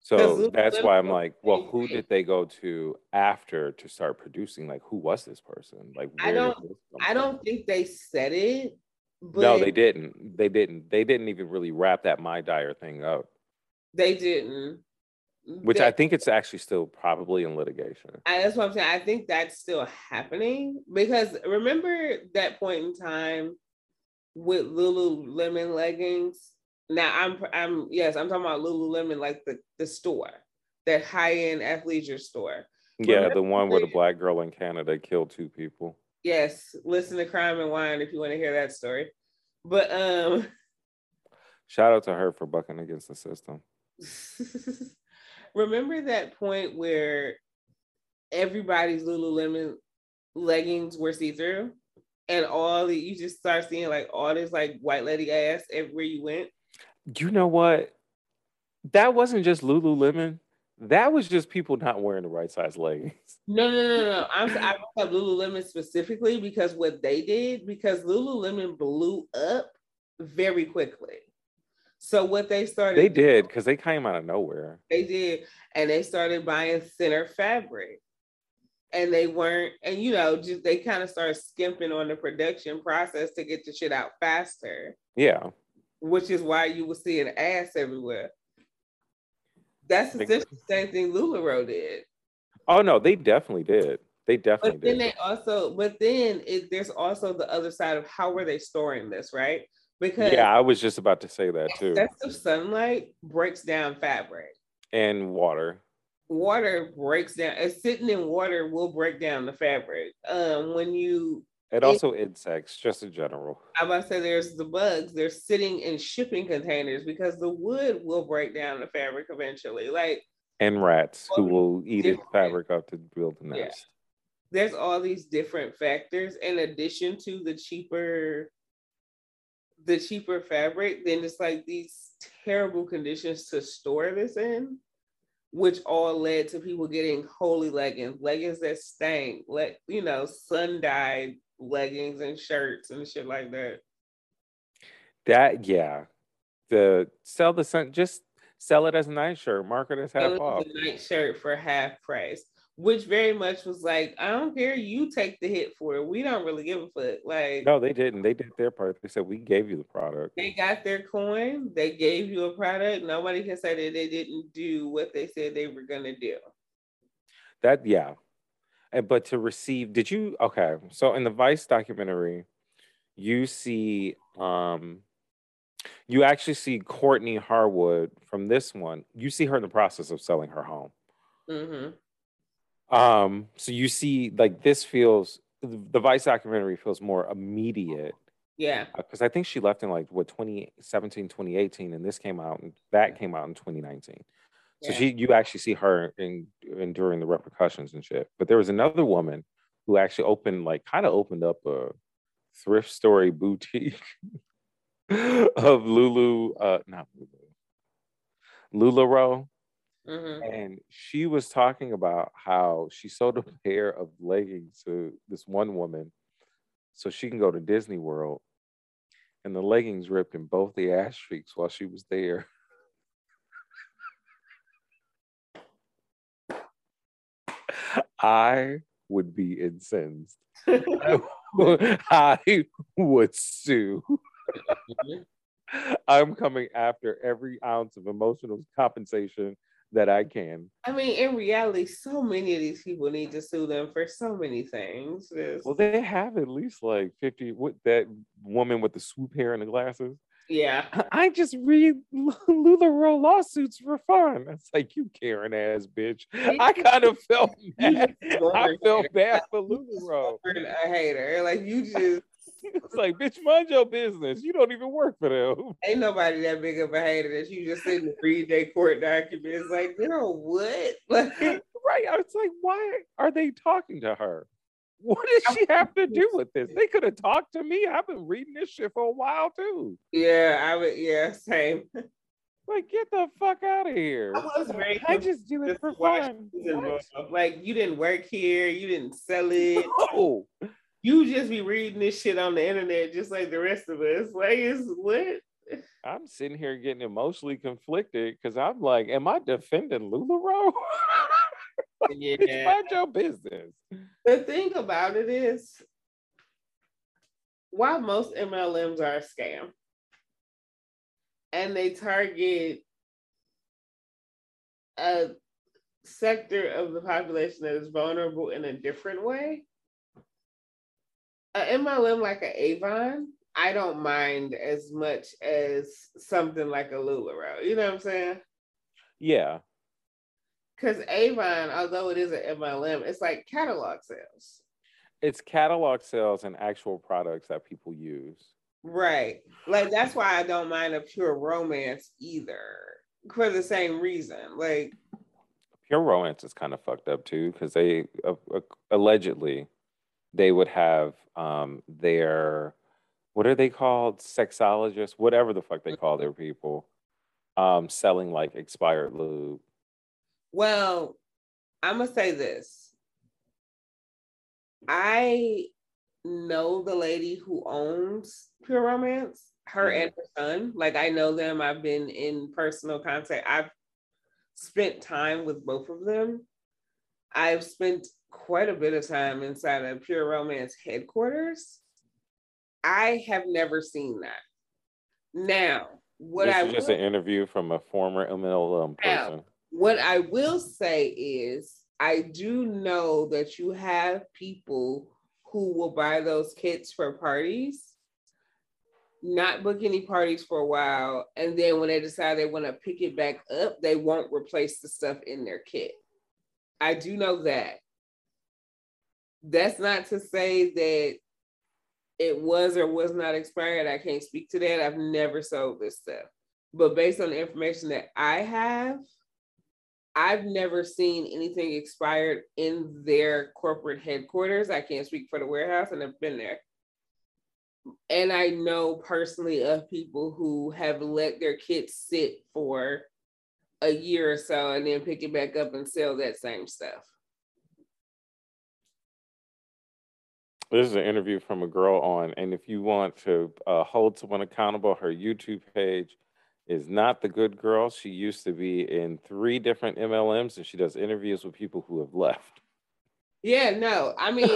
So that's why I'm like, well, who did they go to after to start producing? Like, who was this person? Like, where I don't think they said it. But no, they didn't. They didn't even really wrap that My Dyer thing up. They didn't. Which I think it's actually still probably in litigation. That's what I'm saying. I think that's still happening because remember that point in time with Lululemon leggings. Now I'm talking about Lululemon, like the store, that high-end athleisure store. Yeah, remember the one where the black girl in Canada killed two people. Yes, listen to Crime and Wine if you want to hear that story. But shout out to her for bucking against the system. Remember that point where everybody's Lululemon leggings were see-through, and you just start seeing like all this like white lady ass everywhere you went. You know what? That wasn't just Lululemon. That was just people not wearing the right size leggings. No. I brought up Lululemon specifically because what they did, because Lululemon blew up very quickly. So what they started... They did, because they came out of nowhere. They did. And they started buying thinner fabric. And they weren't... And, you know, just they kind of started skimping on the production process to get the shit out faster. Yeah. Which is why you will see an ass everywhere. That's essentially the same thing LulaRoe did. Oh, no, they definitely did. But then there's also the other side of how were they storing this, right? Because yeah, I was just about to say that too. Excessive sunlight breaks down fabric. And water. Water breaks down. Sitting in water will break down the fabric. Also insects, just in general. I was about to say there's the bugs. They're sitting in shipping containers because the wood will break down the fabric eventually. And rats who will eat the fabric up to build the nest. Yeah. There's all these different factors in addition to the cheaper fabric. Then it's like these terrible conditions to store this in, which all led to people getting holy leggings that stank, sun-dyed leggings and shirts and shit like that. Just sell it as a night shirt, market it as half off. A night shirt for half price, which very much was like, I don't care, you take the hit for it. We don't really give a fuck. No, they didn't. They did their part. They said, we gave you the product. They got their coin. They gave you a product. Nobody can say that they didn't do what they said they were going to do. But to receive, so in the Vice documentary, you see, you actually see Courtney Harwood from this one. You see her in the process of selling her home. Mm-hmm. So you see, this feels, the Vice documentary feels more immediate. Yeah. Because I think she left in 2017, 2018, and this came out, and that came out in 2019. Yeah. So you actually see her enduring the repercussions and shit. But there was another woman who actually opened up a thrift store boutique of LulaRoe. Mm-hmm. And she was talking about how she sold a pair of leggings to this one woman so she can go to Disney World, and the leggings ripped in both the ass cheeks while she was there. I would be incensed. I would sue. I'm coming after every ounce of emotional compensation that I can. I mean, in reality, so many of these people need to sue them for so many things. Well, they have at least 50. What, that woman with the swoop hair and the glasses? Yeah. I just read LulaRoe lawsuits for fun. It's like, you Karen ass bitch. I kind of felt bad. I felt bad for LulaRoe. I hate her. Like, you just. It's like, bitch, mind your business. You don't even work for them. Ain't nobody that big of a hater that you just sit and read their court documents. Like, you know what? Like, right. I was like, why are they talking to her? What does she have to do with this? They could have talked to me. I've been reading this shit for a while too. Yeah, I would. Yeah, same. Like, get the fuck out of here. I just do it for fun. Like, you didn't work here. You didn't sell it. No. You just be reading this shit on the internet just like the rest of us. Like, it's lit. I'm sitting here getting emotionally conflicted because I'm like, am I defending LulaRoe? Like, yeah. It's mind your business. The thing about it is, while most MLMs are a scam and they target a sector of the population that is vulnerable in a different way, an MLM like an Avon, I don't mind as much as something like a LulaRoe. You know what I'm saying? Yeah. Because Avon, although it is an MLM, it's like catalog sales. It's catalog sales and actual products that people use. Right. Like, that's why I don't mind a Pure Romance either, for the same reason. Like, Pure Romance is kind of fucked up too, because they allegedly... they would have their, what are they called? Sexologists, whatever the fuck they call their people, selling like expired lube. Well, I'm going to say this. I know the lady who owns Pure Romance, her and her son. Like, I know them. I've been in personal contact. I've spent time with both of them. I've spent quite a bit of time inside of Pure Romance headquarters. I have never seen that. Now, what this I is just will, an interview from a former MLM person. Now, what I will say is, I do know that you have people who will buy those kits for parties, not book any parties for a while, and then when they decide they want to pick it back up, they won't replace the stuff in their kit. I do know that. That's not to say that it was or was not expired. I can't speak to that. I've never sold this stuff. But based on the information that I have, I've never seen anything expired in their corporate headquarters. I can't speak for the warehouse, and I've been there. And I know personally of people who have let their kids sit for a year or so and then pick it back up and sell that same stuff. This is an interview from a girl on, and if you want to hold someone accountable, her YouTube page is Not the Good Girl. She used to be in 3 different MLMs, and she does interviews with people who have left. Yeah, no, I mean.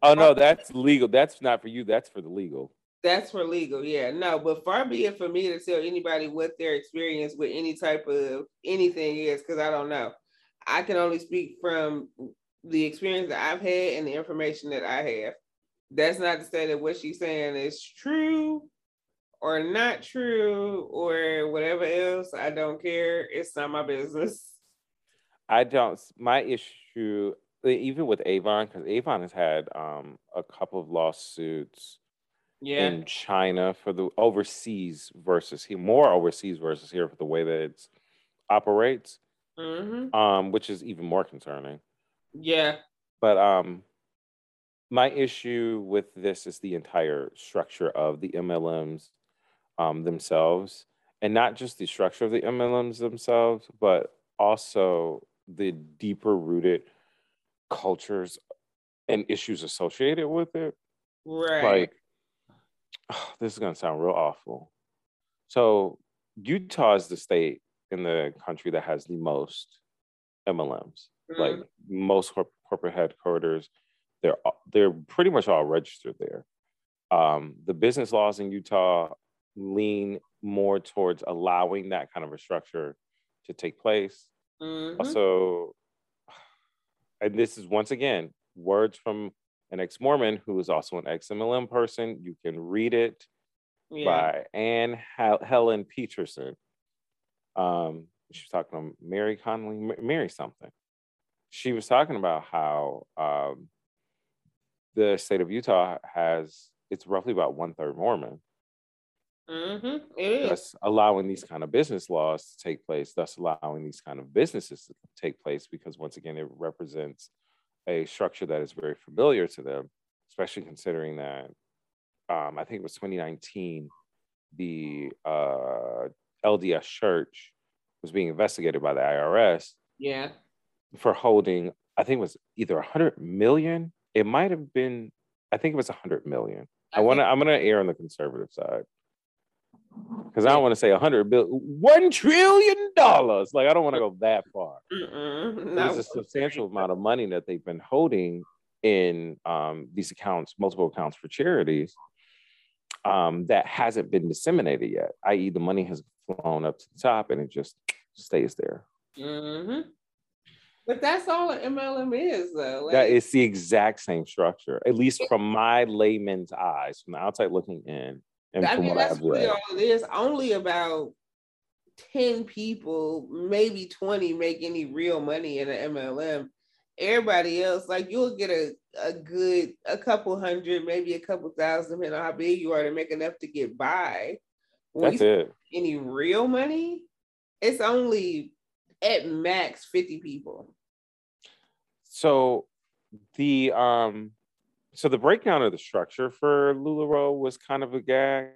Oh, no, that's legal. That's not for you. That's for the legal. That's for legal, yeah. No, but far be it for me to tell anybody what their experience with any type of anything is, because I don't know. I can only speak from the experience that I've had and the information that I have. That's not to say that what she's saying is true or not true or whatever else. I don't care. It's not my business. I don't, my issue, even with Avon, because Avon has had a couple of lawsuits in China for the overseas versus here, more overseas versus here for the way that it operates, which is even more concerning. Yeah. But my issue with this is the entire structure of the MLMs themselves, and not just the structure of the MLMs themselves, but also the deeper rooted cultures and issues associated with it. Right. Like, oh, this is going to sound real awful. So Utah is the state in the country that has the most MLMs. Like most corporate headquarters, they're pretty much all registered there. The business laws in Utah lean more towards allowing that kind of a structure to take place. Also, and this is once again words from an ex-Mormon who is also an ex-MLM person. You can read it. by Anne Helen Peterson. She was talking to Mary Connolly, Mary something. She was talking about how the state of Utah has, it's roughly about 1/3 Mormon. Mm-hmm. It is. That's allowing these kind of business laws to take place. That's allowing these kind of businesses to take place because, once again, it represents a structure that is very familiar to them, especially considering that I think it was 2019, the LDS church was being investigated by the IRS for holding, I think it was either $100 million. It might have been, I think it was $100 million. I'm gonna err on the conservative side. Because I don't want to say $1 trillion. Like, I don't want to go that far. There's a substantial amount of money that they've been holding in these accounts, multiple accounts for charities, that hasn't been disseminated yet, i.e. the money has flown up to the top and it just stays there. Mm-hmm. But that's all an MLM is, though. Like, that is the exact same structure, at least from my layman's eyes, from the outside looking in. I mean, that's really all it is. Only about 10 people, maybe 20, make any real money in an MLM. Everybody else, like, you'll get a couple hundred, maybe a couple thousand, depending on how big you are, to make enough to get by. When that's it. Any real money, it's only at max 50 people. So the So the breakdown of the structure for LulaRoe was kind of a gag.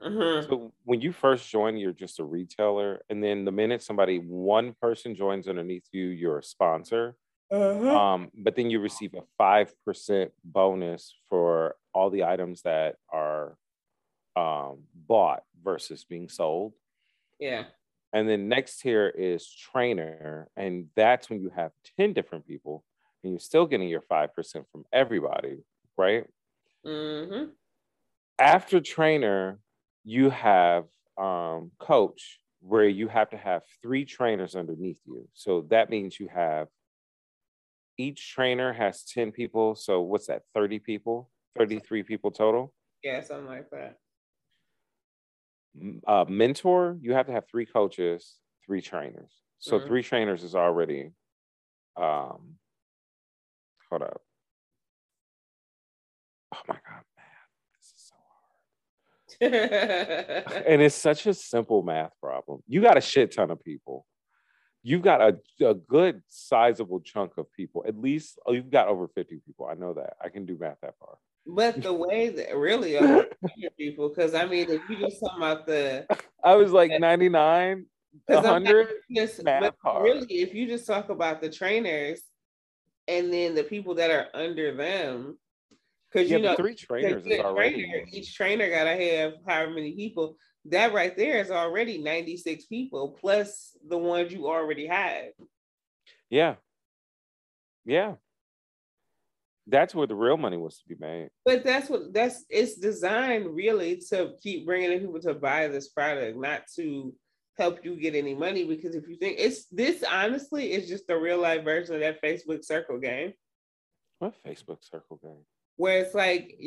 Mm-hmm. So when you first join, you're just a retailer. And then the minute one person joins underneath you, you're a sponsor. Mm-hmm. But then you receive a 5% bonus for all the items that are bought versus being sold. Yeah. And then next tier is trainer. And that's when you have 10 different people. And you're still getting your 5% from everybody, right? Mm-hmm. After trainer, you have coach, where you have to have 3 trainers underneath you. So that means you have, each trainer has 10 people. So what's that, 30 people, 33 people total? Yeah, something like that. Mentor, you have to have 3 coaches, 3 trainers. So 3 trainers is already... Hold up. Oh my God, math. This is so hard. And it's such a simple math problem. You got a shit ton of people. You've got a good sizable chunk of people. At least you've got over 50 people. I know that. I can do math that far. But the way that really are people, because I mean, if you just talking about the... I was like 99, 100, math hard. Really, if you just talk about the trainers, and then the people that are under them, because you know, 3 trainers is already trainer, each trainer gotta have however many people. That right there is already 96 people plus the ones you already had. Yeah. That's where the real money was to be made. But it's designed really to keep bringing in people to buy this product, not to help you get any money, because if you think honestly, it's just the real life version of that Facebook circle game. What Facebook circle game? Where it's like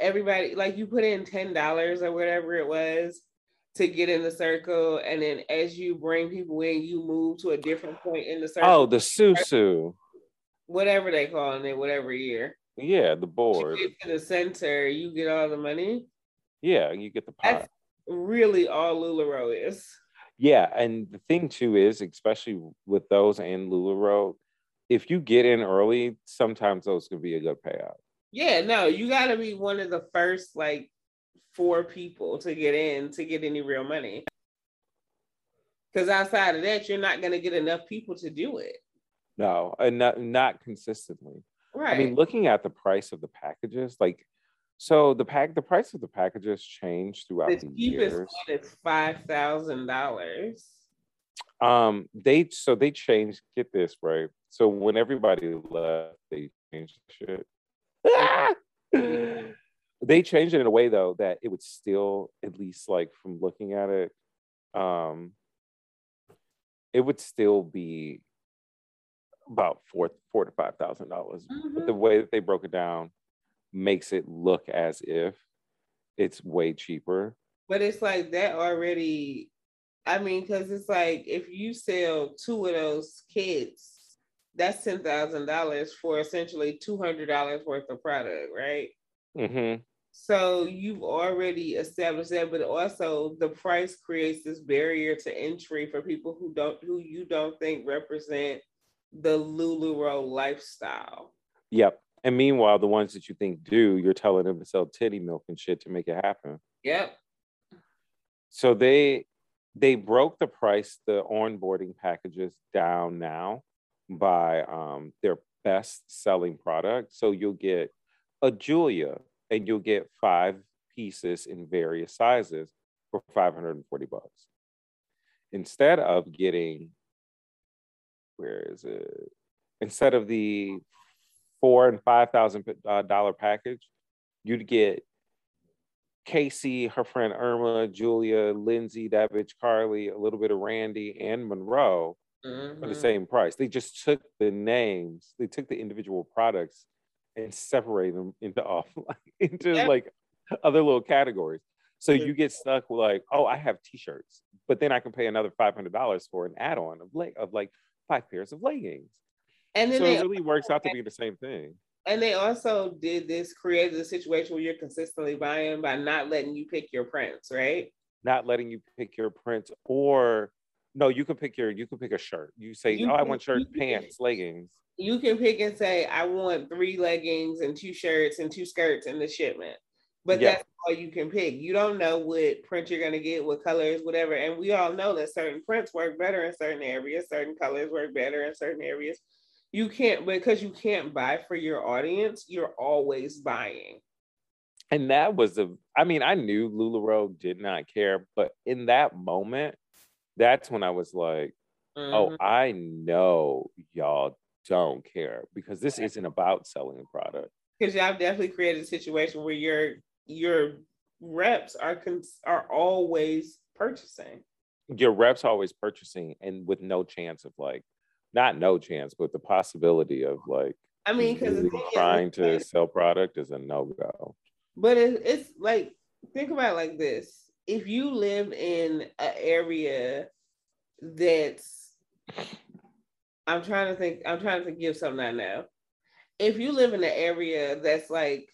everybody, like, you put in $10 or whatever it was to get in the circle, and then as you bring people in, you move to a different point in the circle. Oh, the Susu. Whatever they call it, whatever year. Yeah, the board. You get to the center, you get all the money. Yeah, you get the pot. That's really all LulaRoe is. Yeah, and the thing too is, especially with those and LulaRoe, if you get in early, sometimes those can be a good payout. Yeah, no, you got to be one of the first like 4 people to get in to get any real money. Because outside of that, you're not going to get enough people to do it. No, and not consistently. Right. I mean, looking at the price of the packages, like, so the price of the packages changed throughout the years. The cheapest one is $5,000. They changed. Get this right. So when everybody left, they changed the shit. They changed it in a way though that it would still, at least like from looking at it, it would still be about four to $5,000. But the way that they broke it down makes it look as if It's way cheaper. But it's like that already, I mean, because it's like if you sell two of those kits, that's $10,000 for essentially $200 worth of product, right? Mm-hmm. So you've already established that, but also the price creates this barrier to entry for people who you don't think represent the LuLaRoe lifestyle. Yep. And meanwhile, the ones that you think do, you're telling them to sell titty milk and shit to make it happen. Yep. So they broke the price, the onboarding packages down now by their best selling product. So you'll get a Julia and you'll get 5 pieces in various sizes for $540. Instead of getting, where is it? Instead of the $4,000 and $5,000 package, you'd get Casey, her friend Irma, Julia, Lindsay, that bitch Carly, a little bit of Randy, and Monroe mm-hmm. for the same price. They just took the names, they took the individual products and separate them into like other little categories. So you get stuck with like, oh, I have t-shirts, but then I can pay another $500 for an add-on of like 5 pairs of leggings. And then so it really works out to be the same thing. And they also did this, created a situation where you're consistently buying by not letting you pick your prints, right? Not letting you pick your prints, or no, you can pick a shirt. You say, I want shirt, pants, leggings. You can pick and say, I want 3 leggings and 2 shirts and 2 skirts in the shipment. But that's all you can pick. You don't know what print you're going to get, what colors, whatever. And we all know that certain prints work better in certain areas. Certain colors work better in certain areas. Because you can't buy for your audience, you're always buying. And that was I knew LuLaRoe did not care, but in that moment, that's when I was like, mm-hmm. oh, I know y'all don't care, because this isn't about selling a product. Because y'all definitely created a situation where your reps are always purchasing. Your reps are always purchasing, and with no chance of like, not no chance, but the possibility of like, I mean, because really trying to sell product is a no-go. But it's like, think about it like this. If you live in an area that's, I'm trying to give something I know. If you live in an area that's like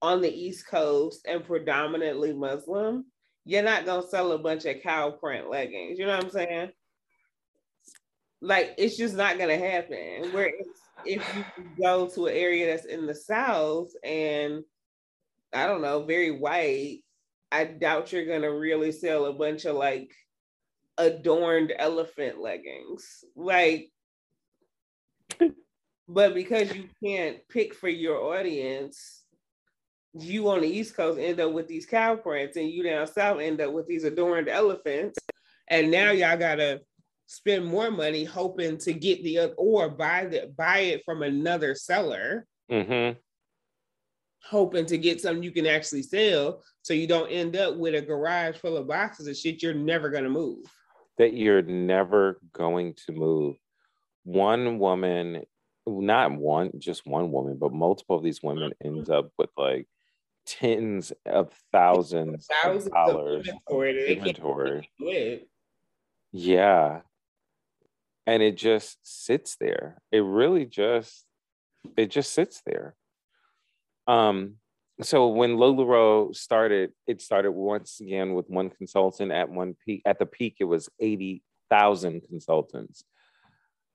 on the East Coast and predominantly Muslim, you're not going to sell a bunch of cow print leggings. You know what I'm saying? Like, it's just not going to happen. Whereas if you go to an area that's in the South and, I don't know, very white, I doubt you're going to really sell a bunch of like adorned elephant leggings. Like, but because you can't pick for your audience, you on the East Coast end up with these cow prints, and you down South end up with these adorned elephants. And now y'all got to spend more money hoping to get buy it from another seller. Mm-hmm. Hoping to get something you can actually sell, so you don't end up with a garage full of boxes of shit you're never going to move. Not just one woman, but multiple of these women ends up with like tens of thousands of dollars of inventory. Yeah. And it just sits there. It really just sits there. So when LuLaRoe started, it started once again with one consultant at one peak. At the peak, it was 80,000 consultants.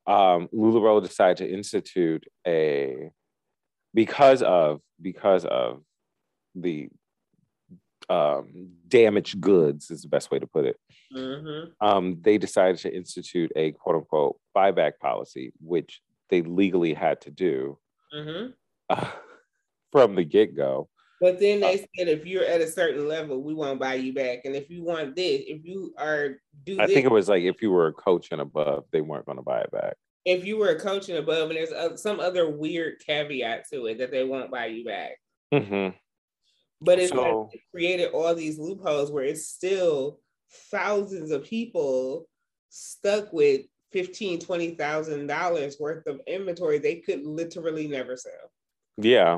LuLaRoe decided to institute because of the damaged goods is the best way to put it. Mm-hmm. They decided to institute a quote unquote buyback policy, which they legally had to do. Mm-hmm. From the get-go. But then they said, if you're at a certain level, we won't buy you back. And if you want this, if you are do I this, think it was like if you were a coach and above, they weren't going to buy it back. If you were a coach and above, and there's some other weird caveat to it that they won't buy you back. Mm-hmm. But it's like it created all these loopholes where it's still thousands of people stuck with $15,000, $20,000 worth of inventory they could literally never sell. Yeah.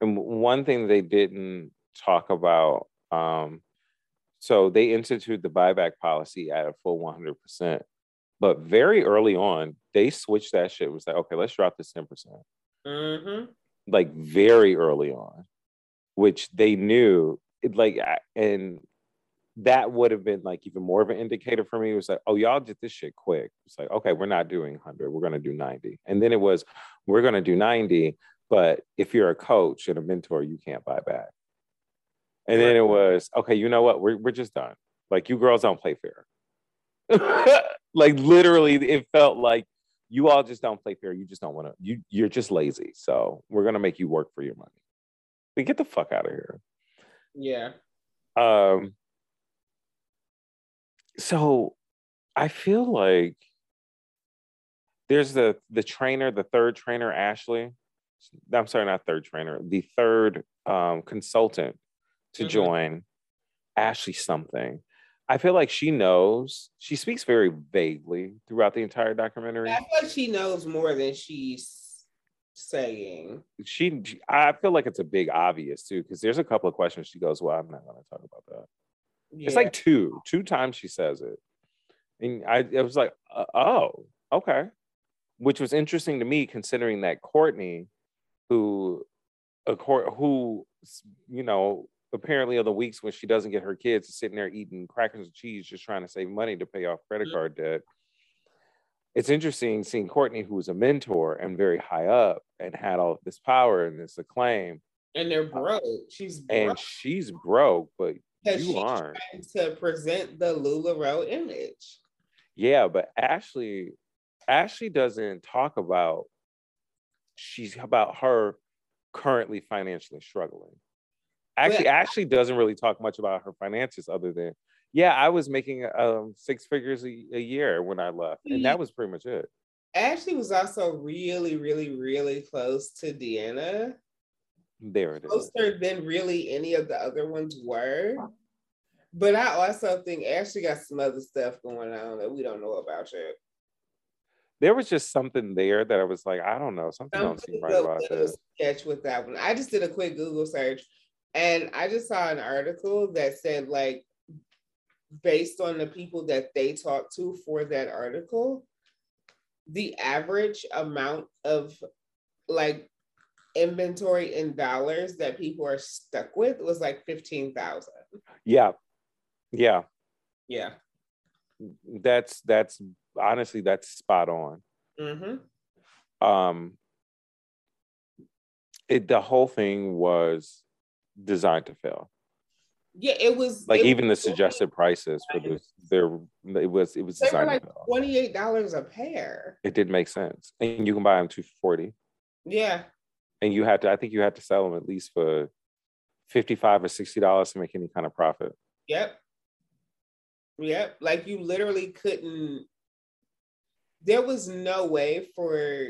And one thing they didn't talk about So they instituted the buyback policy at a full 100%. But very early on, they switched that shit. It was like, okay, let's drop this 10%. Mm-hmm. Like very early on, which they knew, like, and that would have been like even more of an indicator for me. It was like, oh, y'all did this shit quick. It's like, okay, we're not doing 100. We're going to do 90. And then it was, we're going to do 90. But if you're a coach and a mentor, you can't buy back. And then it was, okay, you know what? We're just done. Like, you girls don't play fair. Like, literally, it felt like you all just don't play fair. You just don't want to. You're just lazy. So we're going to make you work for your money. Like, get the fuck out of here. Yeah. So I feel like there's the trainer, the third trainer, Ashley. I'm sorry, not third trainer. The third consultant to mm-hmm. join, Ashley something. I feel like she knows. She speaks very vaguely throughout the entire documentary. I feel like she knows more than she's saying. I feel like it's a big obvious too, because there's a couple of questions she goes, well, I'm not going to talk about that. Yeah. It's like two times she says it. And I was like, oh, okay. Which was interesting to me, considering that Courtney, who, you know, apparently on the weeks when she doesn't get her kids, is sitting there eating crackers and cheese, just trying to save money to pay off credit card debt. It's interesting seeing Courtney, who was a mentor and very high up and had all of this power and this acclaim. And they're broke. She's broke. And she's broke, but you aren't. To present the LulaRoe image. Yeah, but Ashley doesn't talk about, she's about her currently financially struggling. Actually, yeah. Ashley doesn't really talk much about her finances other than, yeah, I was making 6 figures a year when I left. And that was pretty much it. Ashley was also really, really, really close to Deanna. There it is. Closer than really any of the other ones were. But I also think Ashley got some other stuff going on that we don't know about yet. There was just something there that I was like, I don't know. Something don't seem right about this. Sketch with that one. I just did a quick Google search. And I just saw an article that said, like, based on the people that they talked to for that article, the average amount of, like, inventory in dollars that people are stuck with was, like, $15,000. Yeah. Yeah. Yeah. That's honestly, that's spot on. Mm-hmm. The whole thing was designed to fail. Yeah, it was like, even the suggested prices for this, it was designed to fail. $28 a pair. It didn't make sense, and you can buy them $240. Yeah, and you had to. I think you had to sell them at least for $55 or $60 to make any kind of profit. Yep. Like, you literally couldn't. There was no way for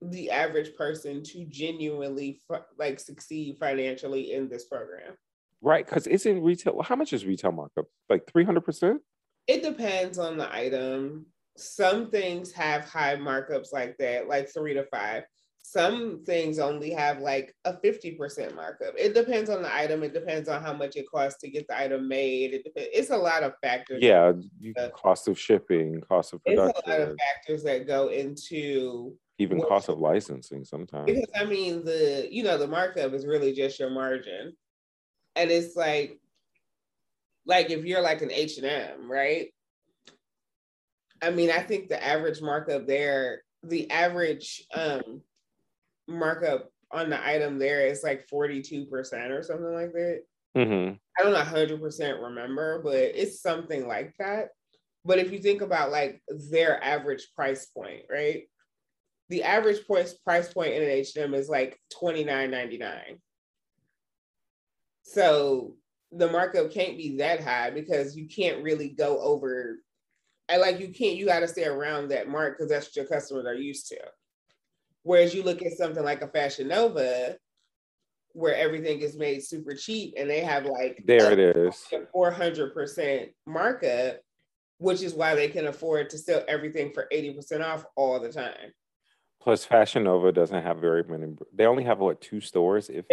the average person to genuinely like succeed financially in this program, right? Because it's in retail. How much is retail markup? Like 300%? It depends on the item. Some things have high markups like that, like 3 to 5. Some things only have like a 50% markup. It depends on the item. It depends on how much it costs to get the item made. It's a lot of factors. Yeah, cost of shipping, cost of production. It's a lot of factors that go into. Even cost of licensing sometimes. Because I mean, the markup is really just your margin. And it's like if you're like an H&M, right? I mean, I think the average markup there, the average markup on the item there is like 42% or something like that. Mm-hmm. I don't 100% remember, but it's something like that. But if you think about like their average price point, right? The average price point in an H&M is like $29.99. So the markup can't be that high because you can't really go over. You got to stay around that mark because that's what your customers are used to. Whereas you look at something like a Fashion Nova, where everything is made super cheap and they have like there it is 400% markup, which is why they can afford to sell everything for 80% off all the time. Plus, Fashion Nova doesn't have very many. They only have, what, 2 stores? If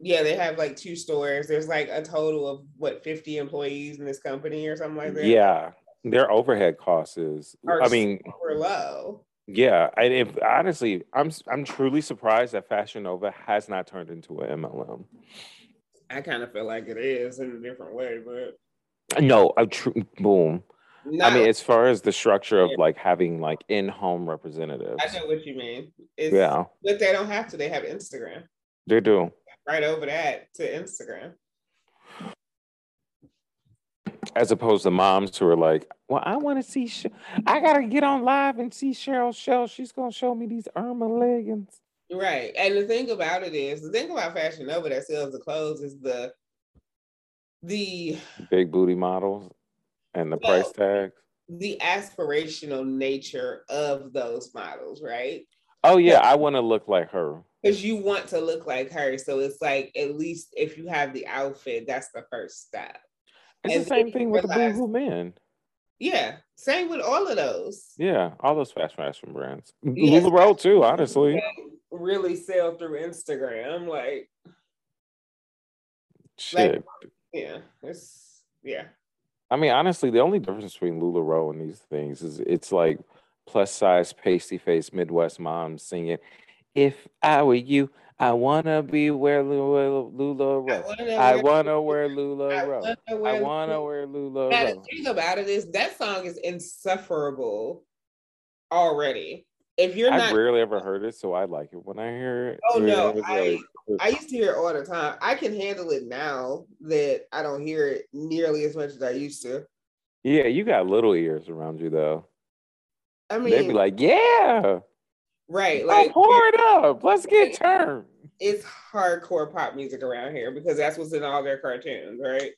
Yeah, they have like two stores. There's like a total of what, 50 employees in this company or something like that. Yeah, their overhead costs is, I mean, super low. Yeah, and if honestly, I'm truly surprised that Fashion Nova has not turned into an MLM. I kind of feel like it is in a different way, but no, boom. No. I mean, as far as the structure of like having like in-home representatives, I know what you mean. It's, yeah, but they don't have to. They have Instagram. They do. Right over that to Instagram. As opposed to moms who are like, well, I want to see, I got to get on live and see Cheryl's show. She's going to show me these Irma leggings. Right. And the thing about it is, the thing about Fashion Nova that sells the clothes is the big booty models and the price tags. The aspirational nature of those models, right? Oh, yeah. I want to look like her. Because you want to look like her. So it's like, at least if you have the outfit, that's the first step. It's and the same thing with the boohoo men. Yeah, same with all of those. Yeah, all those fast fashion brands. Yeah. LulaRoe too, honestly. Really sell through Instagram, like shit. Like, yeah, it's yeah. I mean, honestly, the only difference between LulaRoe and these things is it's like plus size pasty face Midwest moms singing, "If I Were You, I wanna be where LulaRoe. I wanna wear LulaRoe. I wanna wear LulaRoe." Now the thing about it is that song is insufferable already. If you're not, I rarely ever heard it, so I like it when I hear it. Oh no, I used to hear it all the time. I can handle it now that I don't hear it nearly as much as I used to. Yeah, you got little ears around you though. I mean, they'd be like, yeah. Right, like pour it up. Let's get turned. It's hardcore pop music around here because that's what's in all their cartoons, right?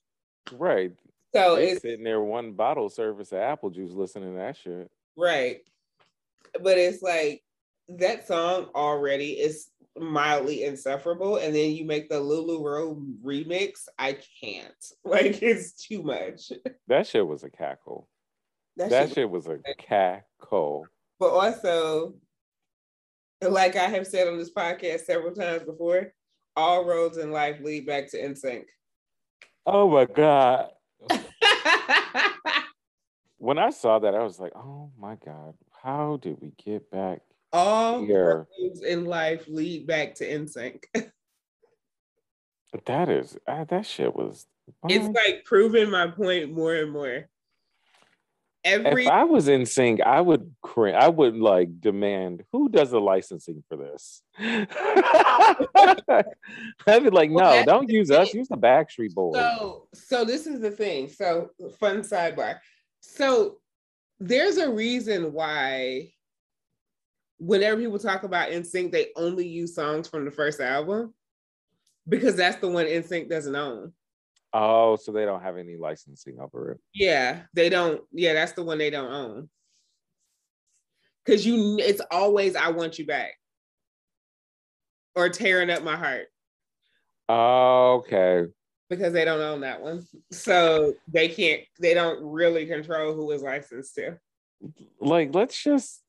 Right. So it's sitting there one bottle service of apple juice listening to that shit. Right. But it's like that song already is mildly insufferable. And then you make the LulaRoe remix. I can't. Like it's too much. That shit was a cackle. That shit was a cackle. But also, like I have said on this podcast several times before, all roads in life lead back to NSYNC. Oh my God. When I saw that, I was like, oh my God, how did we get back here? All roads in life lead back to NSYNC. That is, that shit was... It's like proving my point more and more. If I was NSYNC, I would like demand who does the licensing for this. I'd be like, no, don't use us. Use the Backstreet Boys. So this is the thing. So fun sidebar. So there's a reason why whenever people talk about NSYNC, they only use songs from the first album because that's the one NSYNC doesn't own. Oh, so they don't have any licensing over it. Yeah, they don't. Yeah, that's the one they don't own. Because it's always "I Want You Back" or "Tearing Up My Heart." Oh, okay. Because they don't own that one. So they can't, they don't really control who is licensed to. Like, let's just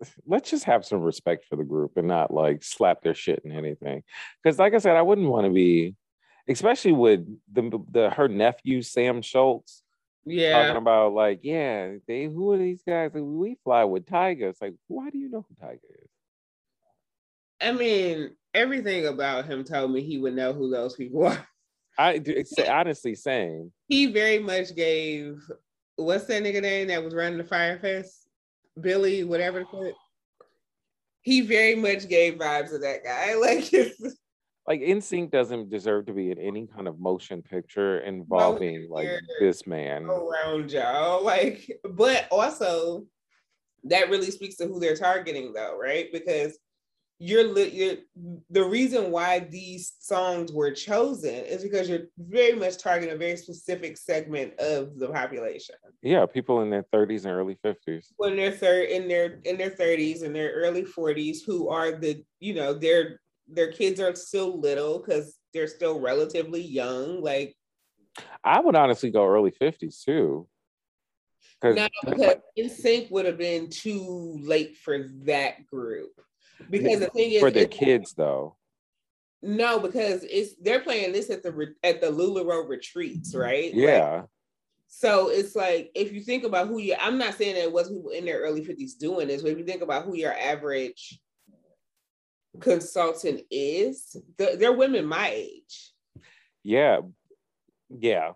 have some respect for the group and not like slap their shit in anything. Because like I said, I wouldn't want to be, especially with her nephew Sam Schultz, talking about like, yeah, who are these guys? Like, we fly with Tiger. It's like, why do you know who Tiger is? I mean, everything about him told me he would know who those people are. Honestly, same. He very much gave, what's that nigga name that was running the Fyre Fest? Billy, whatever the fuck. He very much gave vibes to that guy. Like it's. Like NSYNC doesn't deserve to be in any kind of motion picture involving like this man around y'all. Like, but also that really speaks to who they're targeting, though, right? Because you're the reason why these songs were chosen is because you're very much targeting a very specific segment of the population. Yeah, people in their 30s and early 50s. When they're in their 30s and their early 40s, who are the their kids are still little because they're still relatively young. Like, I would honestly go early 50s too. No, because NSYNC would have been too late for that group. Because the thing is, for their kids though. No, because they're playing this at the LulaRoe retreats, right? Yeah. Like, so it's like, if you think about I'm not saying that it wasn't people in their early 50s doing this, but if you think about who your average consultant is, they're women my age. Yeah. Yeah.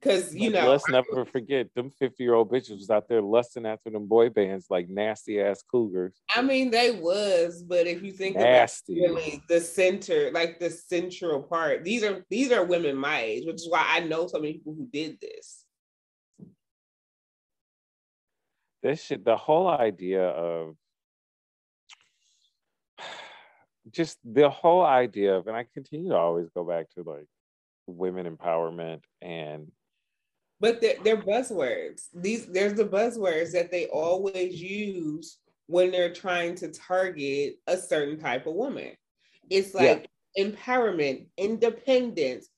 Because, let's never forget, them 50-year-old bitches was out there lusting after them boy bands like nasty-ass cougars. I mean, they was, but if you think about really the central part, these are women my age, which is why I know so many people who did this. This shit, the whole idea of, and I continue to always go back to, like, women empowerment and... But they're buzzwords. There's the buzzwords that they always use when they're trying to target a certain type of woman. It's like empowerment, independence.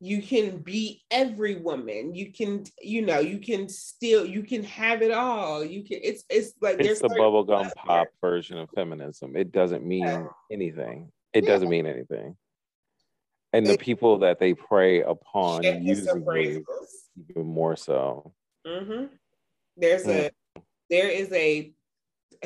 You can be every woman. You can, you can have it all. You can. It's like it's the bubblegum pop version of feminism. It doesn't mean anything. It doesn't mean anything. And the people that they prey upon using waves even more so. Mm-hmm. There is a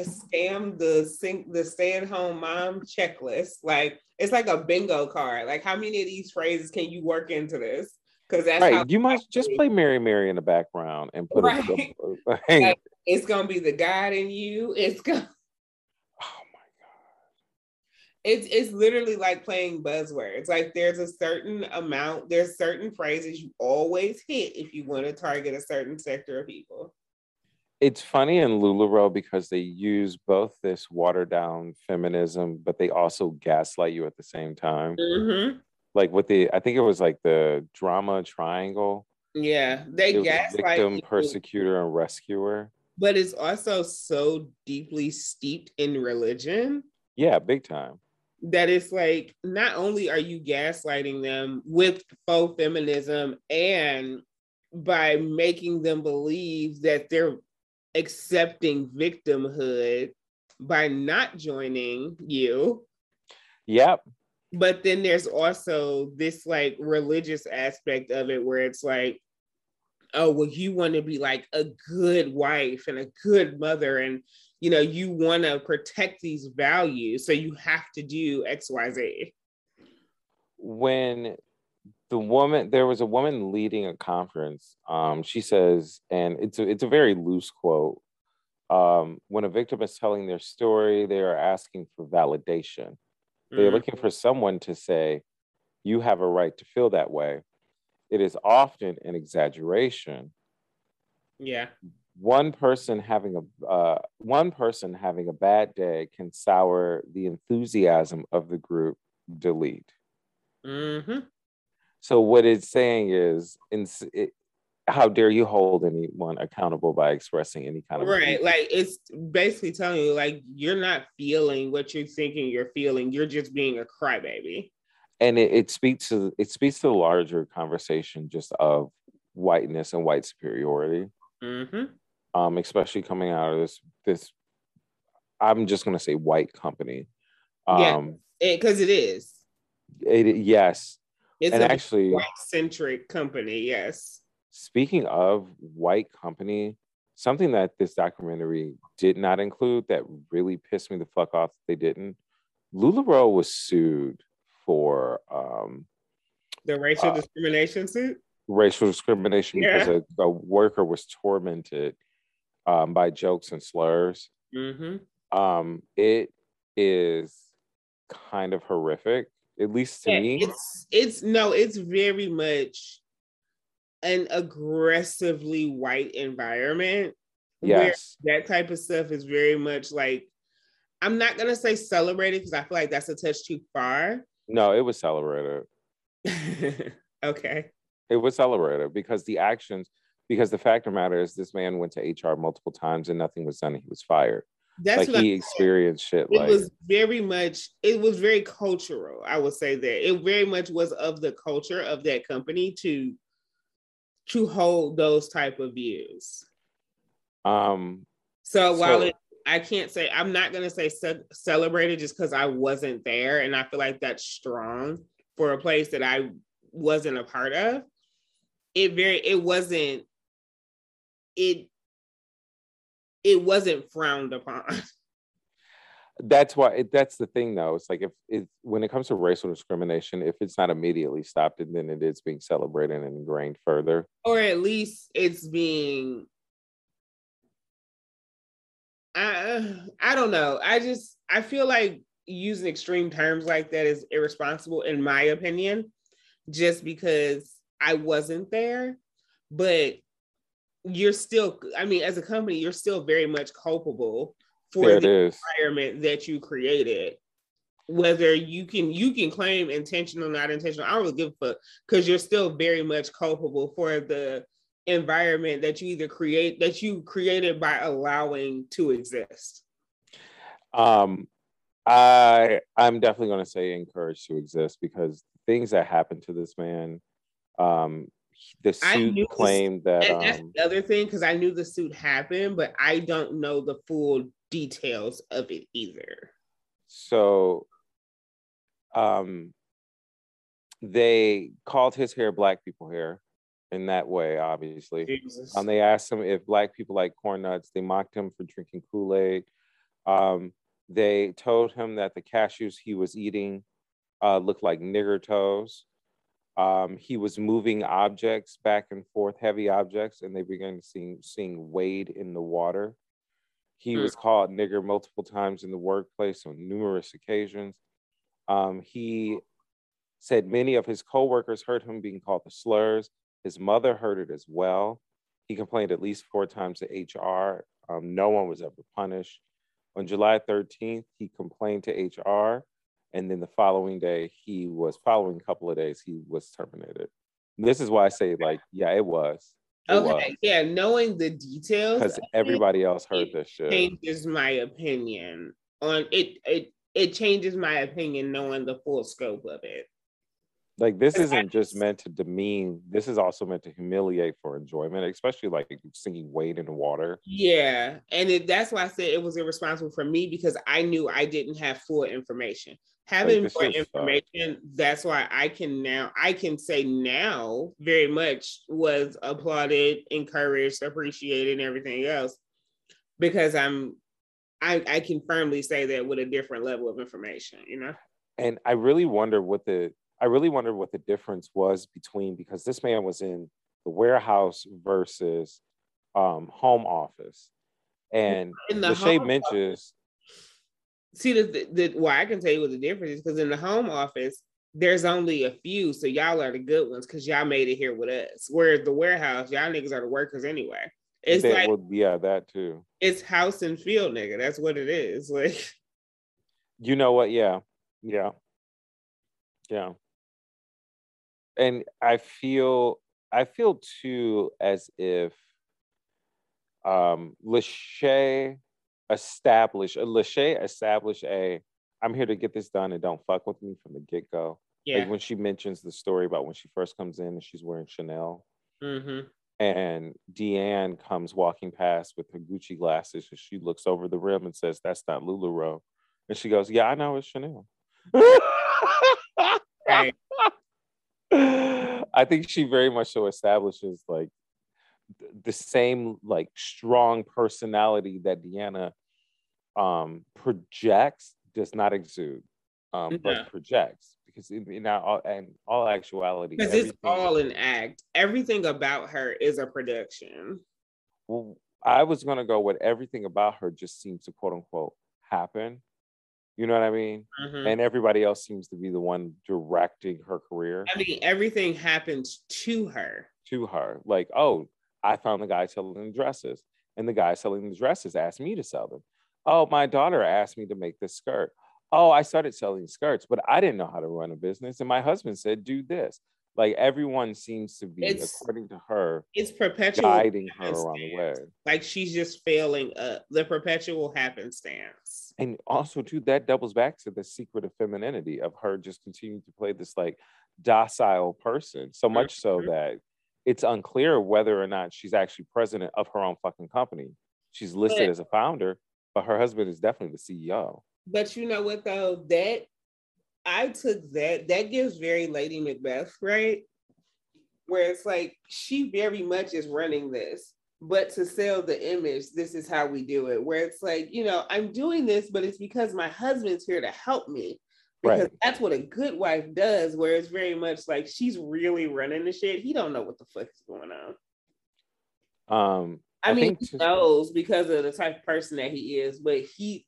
scam the stay-at-home mom checklist. Like, it's like a bingo card. Like, how many of these phrases can you work into this? Because that's right. You might just play Mary Mary in the background and put it. Like, it's gonna be the God in you. It's gonna. It's literally like playing buzzwords. Like, there's a certain amount, there's certain phrases you always hit if you want to target a certain sector of people. It's funny in LulaRoe because they use both this watered down feminism, but they also gaslight you at the same time. Mm-hmm. Like with I think it was like the drama triangle. Yeah, they gaslight victim, persecutor, and rescuer. But it's also so deeply steeped in religion. Yeah, big time. That it's like, not only are you gaslighting them with faux feminism and by making them believe that they're accepting victimhood by not joining you. Yep. But then there's also this like religious aspect of it where it's like, oh, well, you want to be like a good wife and a good mother and you want to protect these values, so you have to do XYZ. When there was a woman leading a conference, she says, and it's a very loose quote, when a victim is telling their story, they are asking for validation. They're looking for someone to say, you have a right to feel that way. It is often an exaggeration. Yeah. One person having a bad day can sour the enthusiasm of the group. Delete. Mm-hmm. So what it's saying is, how dare you hold anyone accountable by expressing any kind of opinion. Like, it's basically telling you, like, you're not feeling what you're thinking you're feeling. You're just being a crybaby. And it speaks to the larger conversation just of whiteness and white superiority. Mm-hmm. Especially coming out of this, I'm just going to say white company. Because it is. Yes. It's actually white-centric company, yes. Speaking of white company, something that this documentary did not include that really pissed me the fuck off that they didn't, LulaRoe was sued for... the racial discrimination suit? Racial discrimination because a worker was tormented by jokes and slurs. Mm-hmm. It is kind of horrific, at least to me. It's very much an aggressively white environment. Yes, where that type of stuff is very much like, I'm not gonna say celebrated because I feel like that's a touch too far. No, it was celebrated. Okay. It was celebrated because the fact of the matter is this man went to HR multiple times and nothing was done. He was fired. That's like, he experienced shit. It was very cultural. I would say that it very much was of the culture of that company to hold those type of views. So while I can't say, I'm not going to say celebrated just because I wasn't there. And I feel like that's strong for a place that I wasn't a part of. It wasn't frowned upon. That's why, that's the thing though. It's like, when it comes to racial discrimination, if it's not immediately stopped, then it is being celebrated and ingrained further. Or at least it's being, I don't know. I feel like using extreme terms like that is irresponsible, in my opinion, just because I wasn't there. But you're still, I mean, as a company, you're still very much culpable for environment that you created, whether you can claim intentional, not intentional, I don't really give a fuck, because you're still very much culpable for the environment that you created by allowing to exist. I'm definitely going to say encouraged to exist, because things that happened to this man, the suit claimed that, that's the other thing, because I knew the suit happened, but I don't know the full details of it either. So they called his hair Black people hair in that way, obviously. They asked him if Black people like corn nuts. They mocked him for drinking Kool-Aid. They told him that the cashews he was eating looked like nigger toes. He was moving objects back and forth, heavy objects, and they began seeing Wade in the water. He was called nigger multiple times in the workplace on numerous occasions. He said many of his co-workers heard him being called the slurs. His mother heard it as well. He complained at least 4 times to HR. No one was ever punished. On July 13th, he complained to HR. And then the following day, he was terminated. And this is why I say, like, yeah, it was. Yeah, knowing the details. Because everybody else heard this shit. It changes my opinion knowing the full scope of it. Like, this isn't just meant to demean. This is also meant to humiliate for enjoyment, especially like singing Wade in the water. Yeah. And that's why I said it was irresponsible for me, because I knew I didn't have full information. Having more information, that's why I can say now very much was applauded, encouraged, appreciated, and everything else, because I can firmly say that with a different level of information, you know? And I really wonder what the difference was because this man was in the warehouse versus home office. And Lachey mentions... See, I can tell you what the difference is, because in the home office, there's only a few, so y'all are the good ones because y'all made it here with us. Whereas the warehouse, y'all niggas are the workers anyway. That too. It's house and field, nigga. That's what it is. Like, you know what? Yeah. And I feel too as if Lachey established I'm here to get this done and don't fuck with me from the get-go. Yeah. Like when she mentions the story about when she first comes in and she's wearing Chanel. Mm-hmm. And Deanne comes walking past with her Gucci glasses and she looks over the rim and says, "That's not LulaRoe." And she goes, "Yeah, I know, it's Chanel." Right. I think she very much so establishes like the same like strong personality that Deanna projects, does not exude, but projects, because in all actuality, because it's all an act. Everything about her is a production. Well, I was gonna go with everything about her just seems to quote unquote happen. You know what I mean? Mm-hmm. And everybody else seems to be the one directing her career. I mean, everything happens to her. Like, oh, I found the guy selling the dresses. And the guy selling the dresses asked me to sell them. Oh, my daughter asked me to make this skirt. Oh, I started selling skirts, but I didn't know how to run a business. And my husband said, do this. Like, everyone seems to be, according to her, it's perpetual guiding her around the way. Like, she's just failing up. The perpetual happenstance. And also, too, that doubles back to the secret of femininity of her just continuing to play this, like, docile person. So much so that it's unclear whether or not she's actually president of her own fucking company. She's listed as a founder, But her husband is definitely the CEO. But you know what though, that I took that gives very Lady Macbeth, right? Where it's like she very much is running this, but to sell the image, this is how we do it. Where it's like, you know, I'm doing this, but it's because my husband's here to help me. Because right. That's what a good wife does, where it's very much like she's really running the shit. He don't know what the fuck is going on. I mean, he knows because of the type of person that he is, but he's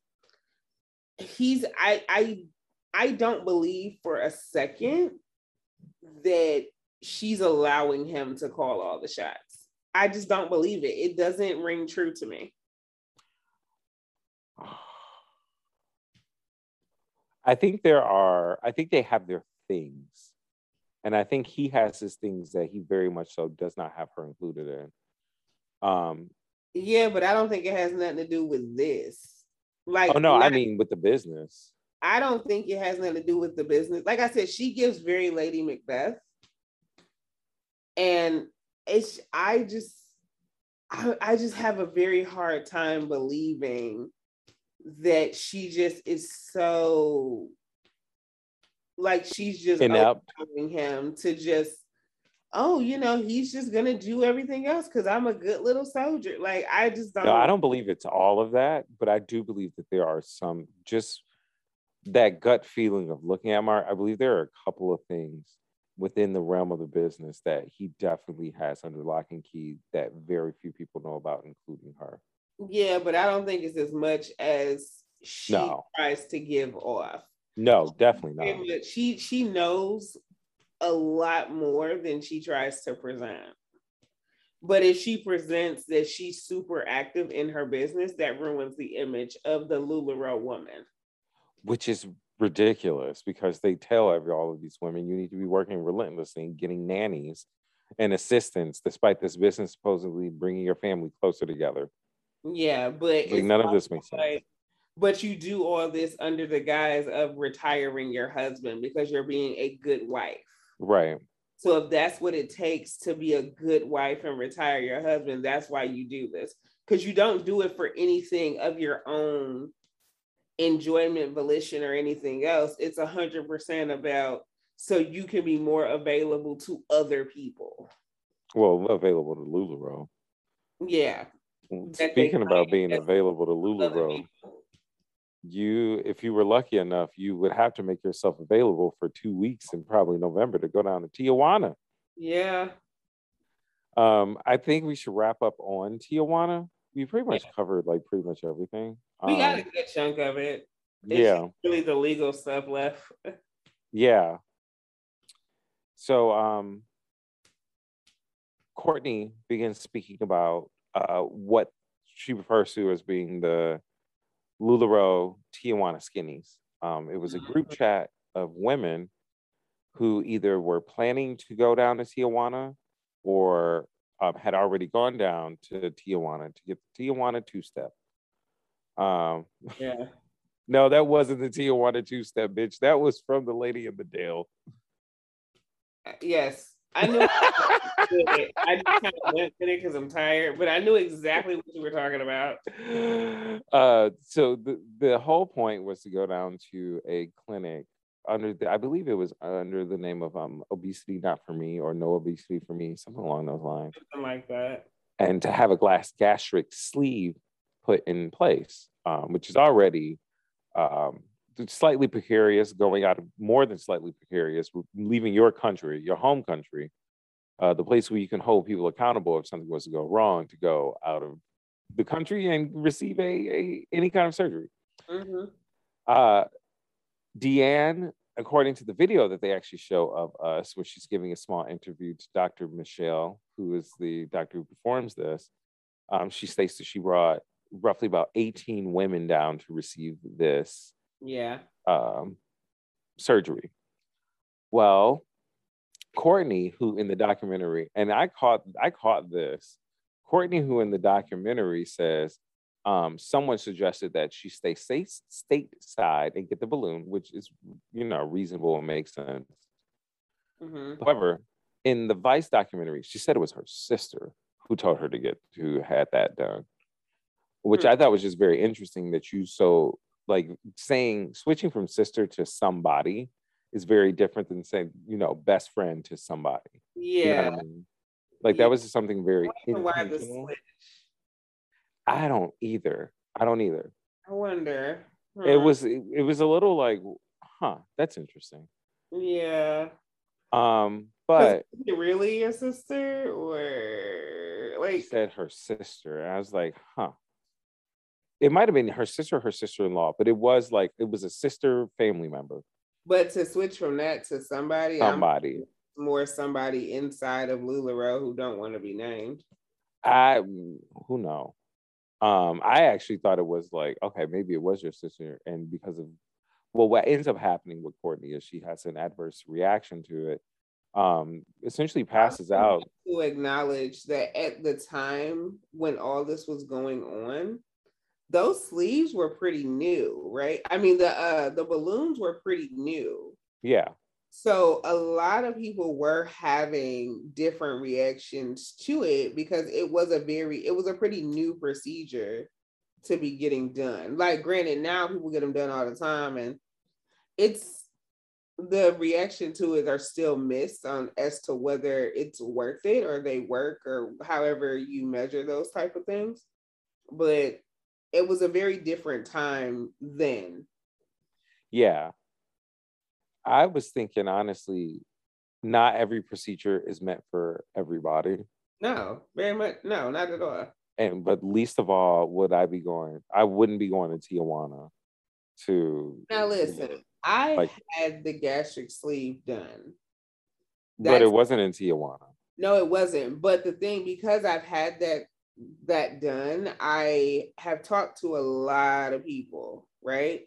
I don't believe for a second that she's allowing him to call all the shots. I just don't believe it. It doesn't ring true to me. I think they have their things. And I think he has his things that he very much so does not have her included in. Yeah, but I don't think it has nothing to do with this. Like, oh, no, I mean with the business. I don't think it has nothing to do with the business. Like I said, she gives very Lady Macbeth. And it's, I just have a very hard time believing that she just is so, like, she's just allowing him to just, oh, you know, he's just going to do everything else because I'm a good little soldier. Like, I just don't. No, I don't believe it's all of that, but I do believe that there are some, just that gut feeling of looking at Mark. I believe there are a couple of things within the realm of the business that he definitely has under lock and key that very few people know about, including her. Yeah, but I don't think it's as much as she tries to give off. No, definitely not. She knows a lot more than she tries to present. But if she presents that she's super active in her business, that ruins the image of the LulaRoe woman. Which is ridiculous because they tell all of these women, you need to be working relentlessly and getting nannies and assistants, despite this business supposedly bringing your family closer together. Yeah, but like, none of this makes sense. But you do all this under the guise of retiring your husband because you're being a good wife. Right. So if that's what it takes to be a good wife and retire your husband, that's why you do this. Because you don't do it for anything of your own enjoyment, volition, or anything else. It's 100% about so you can be more available to other people. Well, available to LulaRoe. Yeah. Speaking about being available to LulaRoe, if you were lucky enough, you would have to make yourself available for 2 weeks in probably November to go down to Tijuana. Yeah. I think we should wrap up on Tijuana. We pretty much covered like pretty much everything. We got a good chunk of it. It's really the legal stuff left. Yeah. So Courtney begins speaking about what she refers to as being the LulaRoe Tijuana Skinnies. It was a group chat of women who either were planning to go down to Tijuana or had already gone down to Tijuana to get the Tijuana two-step. No, that wasn't the Tijuana two-step, bitch. That was from the Lady in the Dale. Yes. I knew I just kind of went in it because I'm tired, but I knew exactly what you were talking about. So the whole point was to go down to a clinic under I believe it was under the name of Obesity Not For Me or No Obesity For Me, something along those lines. Something like that. And to have a gastric sleeve put in place, which is already slightly precarious, going out of more than slightly precarious, leaving your country, your home country, the place where you can hold people accountable if something was to go wrong, to go out of the country and receive any kind of surgery. Mm-hmm. Deanne, according to the video that they actually show of us, where she's giving a small interview to Dr. Michelle, who is the doctor who performs this, she states that she brought roughly about 18 women down to receive this surgery. Well, Courtney, who in the documentary, and I caught this, Courtney, who in the documentary says, someone suggested that she stay stateside and get the balloon, which is, you know, reasonable and makes sense. Mm-hmm. However, in the Vice documentary, she said it was her sister who told her to had that done. which I thought was just very interesting that you, so like saying, switching from sister to somebody is very different than saying, you know, best friend to somebody. Yeah. You know what I mean? Like that was just something very intentional. I don't either. I wonder. Huh. It was a little like, huh, that's interesting. Yeah. But is it really your sister, or like she said her sister? And I was like, huh. It might have been her sister or her sister-in-law, but it was a sister family member. But to switch from that to somebody. More somebody inside of LulaRoe who don't want to be named. Who know? I actually thought it was like, okay, maybe it was your sister, and because of what ends up happening with Courtney is she has an adverse reaction to it. Essentially passes out. To acknowledge that at the time when all this was going on, those sleeves were pretty new, right? I mean, the balloons were pretty new. Yeah. So a lot of people were having different reactions to it because it was a pretty new procedure to be getting done. Like, granted, now people get them done all the time, and the reaction to it are still missed on as to whether it's worth it or they work or however you measure those type of things. But it was a very different time then. Yeah. I was thinking, honestly, not every procedure is meant for everybody. No, very much. No, not at all. But least of all, I wouldn't be going to Tijuana to. Now listen, I had the gastric sleeve done. But it wasn't in Tijuana. No, it wasn't. But the thing, because I've had that done, I have talked to a lot of people, right?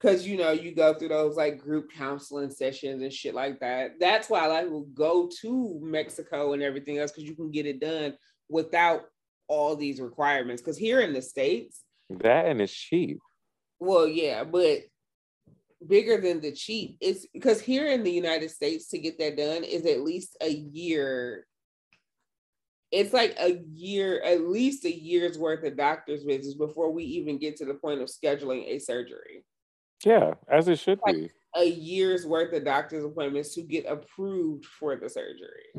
Because, you know, you go through those like group counseling sessions and shit like that. That's why a lot of people go to Mexico and everything else, because you can get it done without all these requirements. Because here in the States, that and it's cheap. Well, yeah, but bigger than the cheap, it's because here in the United States to get that done is at least a year. It's like at least a year's worth of doctor's visits before we even get to the point of scheduling a surgery. Yeah, as it should be. A year's worth of doctor's appointments to get approved for the surgery.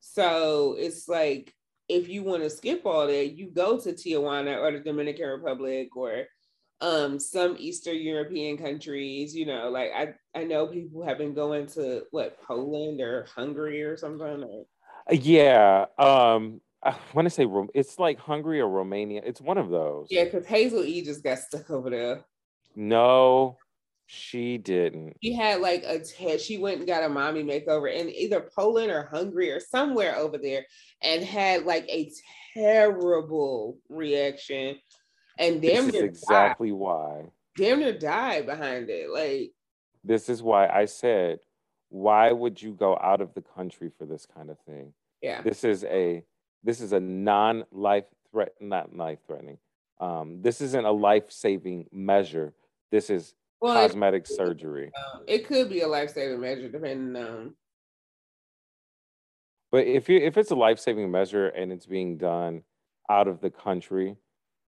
So it's like, if you want to skip all that, you go to Tijuana or the Dominican Republic or some Eastern European countries. You know, like I know people have been going to Poland or Hungary or something. Or... Yeah. I want to say it's like Hungary or Romania. It's one of those. Yeah, because Hazel E just got stuck over there. No, she didn't. She had she went and got a mommy makeover in either Poland or Hungary or somewhere over there, and had like a terrible reaction. And damn near died behind it. Like, this is why I said, why would you go out of the country for this kind of thing? Yeah, this is a this isn't a life-saving measure. This is cosmetic surgery. It could be a life-saving measure, depending on. But if it's a life-saving measure and it's being done out of the country,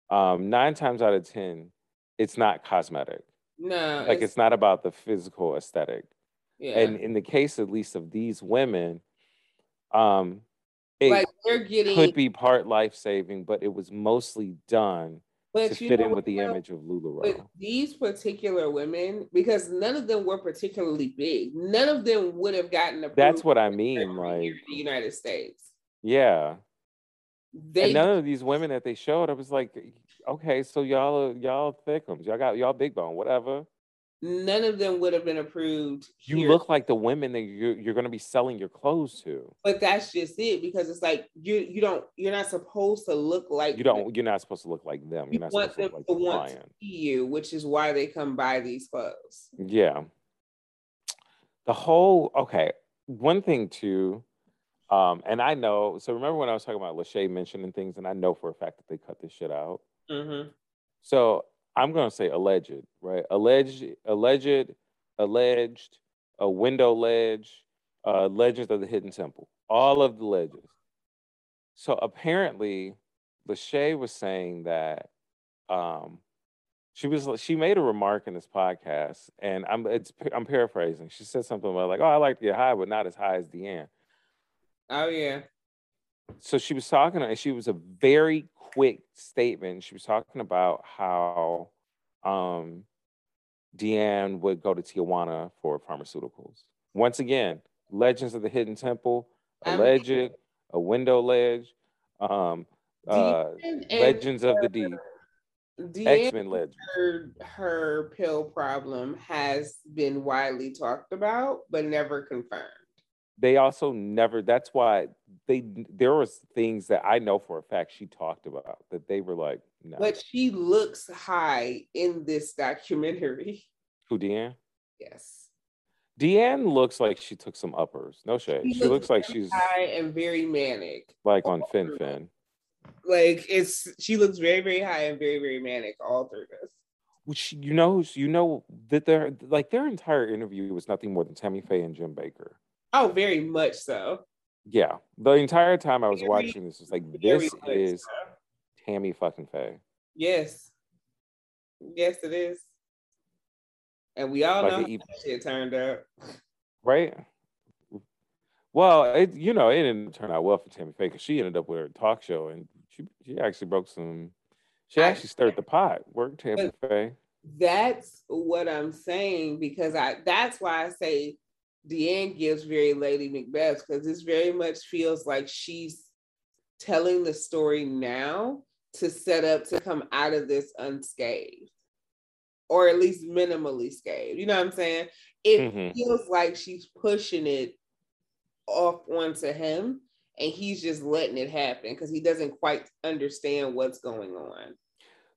9 times out of 10, it's not cosmetic. No, it's not about the physical aesthetic. Yeah. And in the case, at least, of these women, it could be part life-saving, but it was mostly done to fit in with the image of LulaRoe. But these particular women, because none of them were particularly big, none of them would have gotten approved. That's what I mean, like in the United States. Yeah, and none of these women that they showed, I was like, okay, so y'all thickums, y'all got y'all big bone, whatever. None of them would have been approved. You look like the women that you're going to be selling your clothes to. But that's just it, because it's like you're not supposed to look like them. You're not supposed to look like the client. You want them to see you, which is why they come buy these clothes. Yeah. One thing too, and I know. So remember when I was talking about Lachey mentioning things, and I know for a fact that they cut this shit out. Mm-hmm. So. I'm going to say alleged, right? Alleged, a window ledge, legends of the hidden temple, all of the legends. So apparently Lachey was saying that she made a remark in this podcast, and I'm paraphrasing. She said something about like, "Oh, I like to get high, but not as high as Deanne." Oh yeah. So she was talking, and she was a very quick statement. She was talking about how Deanne would go to Tijuana for pharmaceuticals. Once again, legends of the hidden temple, alleged, a window ledge, legends of the deep. X-Men legend. Her pill problem has been widely talked about, but never confirmed. They also never, that's why there was things that I know for a fact she talked about that they were like, no. But she looks high in this documentary. Who, Deanne? Yes. Deanne looks like she took some uppers. No shade. She looks like she's high and very manic. Like on Fin. Like she looks very, very high and very, very manic all through this. Which you know that their entire interview was nothing more than Tammy Faye and Jim Baker. Oh, very much so. Yeah, the entire time I was watching this, was like, this is so. Tammy fucking Faye. Yes, yes, it is. And we all know how that shit turned out, right? Well, it didn't turn out well for Tammy Faye because she ended up with her talk show, and she actually broke some. She actually stirred the pot. Worked Tammy Faye. That's what I'm saying, because that's why I say Deanne gives very Lady Macbeth, because this very much feels like she's telling the story now to set up to come out of this unscathed, or at least minimally scathed. You know what I'm saying? It feels like she's pushing it off onto him, and he's just letting it happen because he doesn't quite understand what's going on.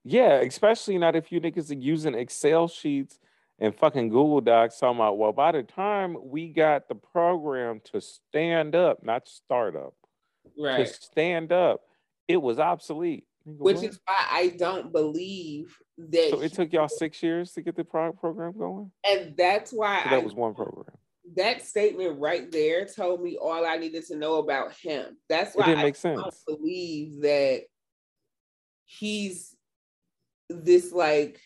Yeah, especially not if you niggas are using Excel sheets and fucking Google Docs talking about, well, by the time we got the program to stand up, not start up, right, to stand up, it was obsolete. Which is why I don't believe that. So it took y'all 6 years to get the program going? And that's why so that was one program. That statement right there told me all I needed to know about him. That's why I don't believe that he's this like,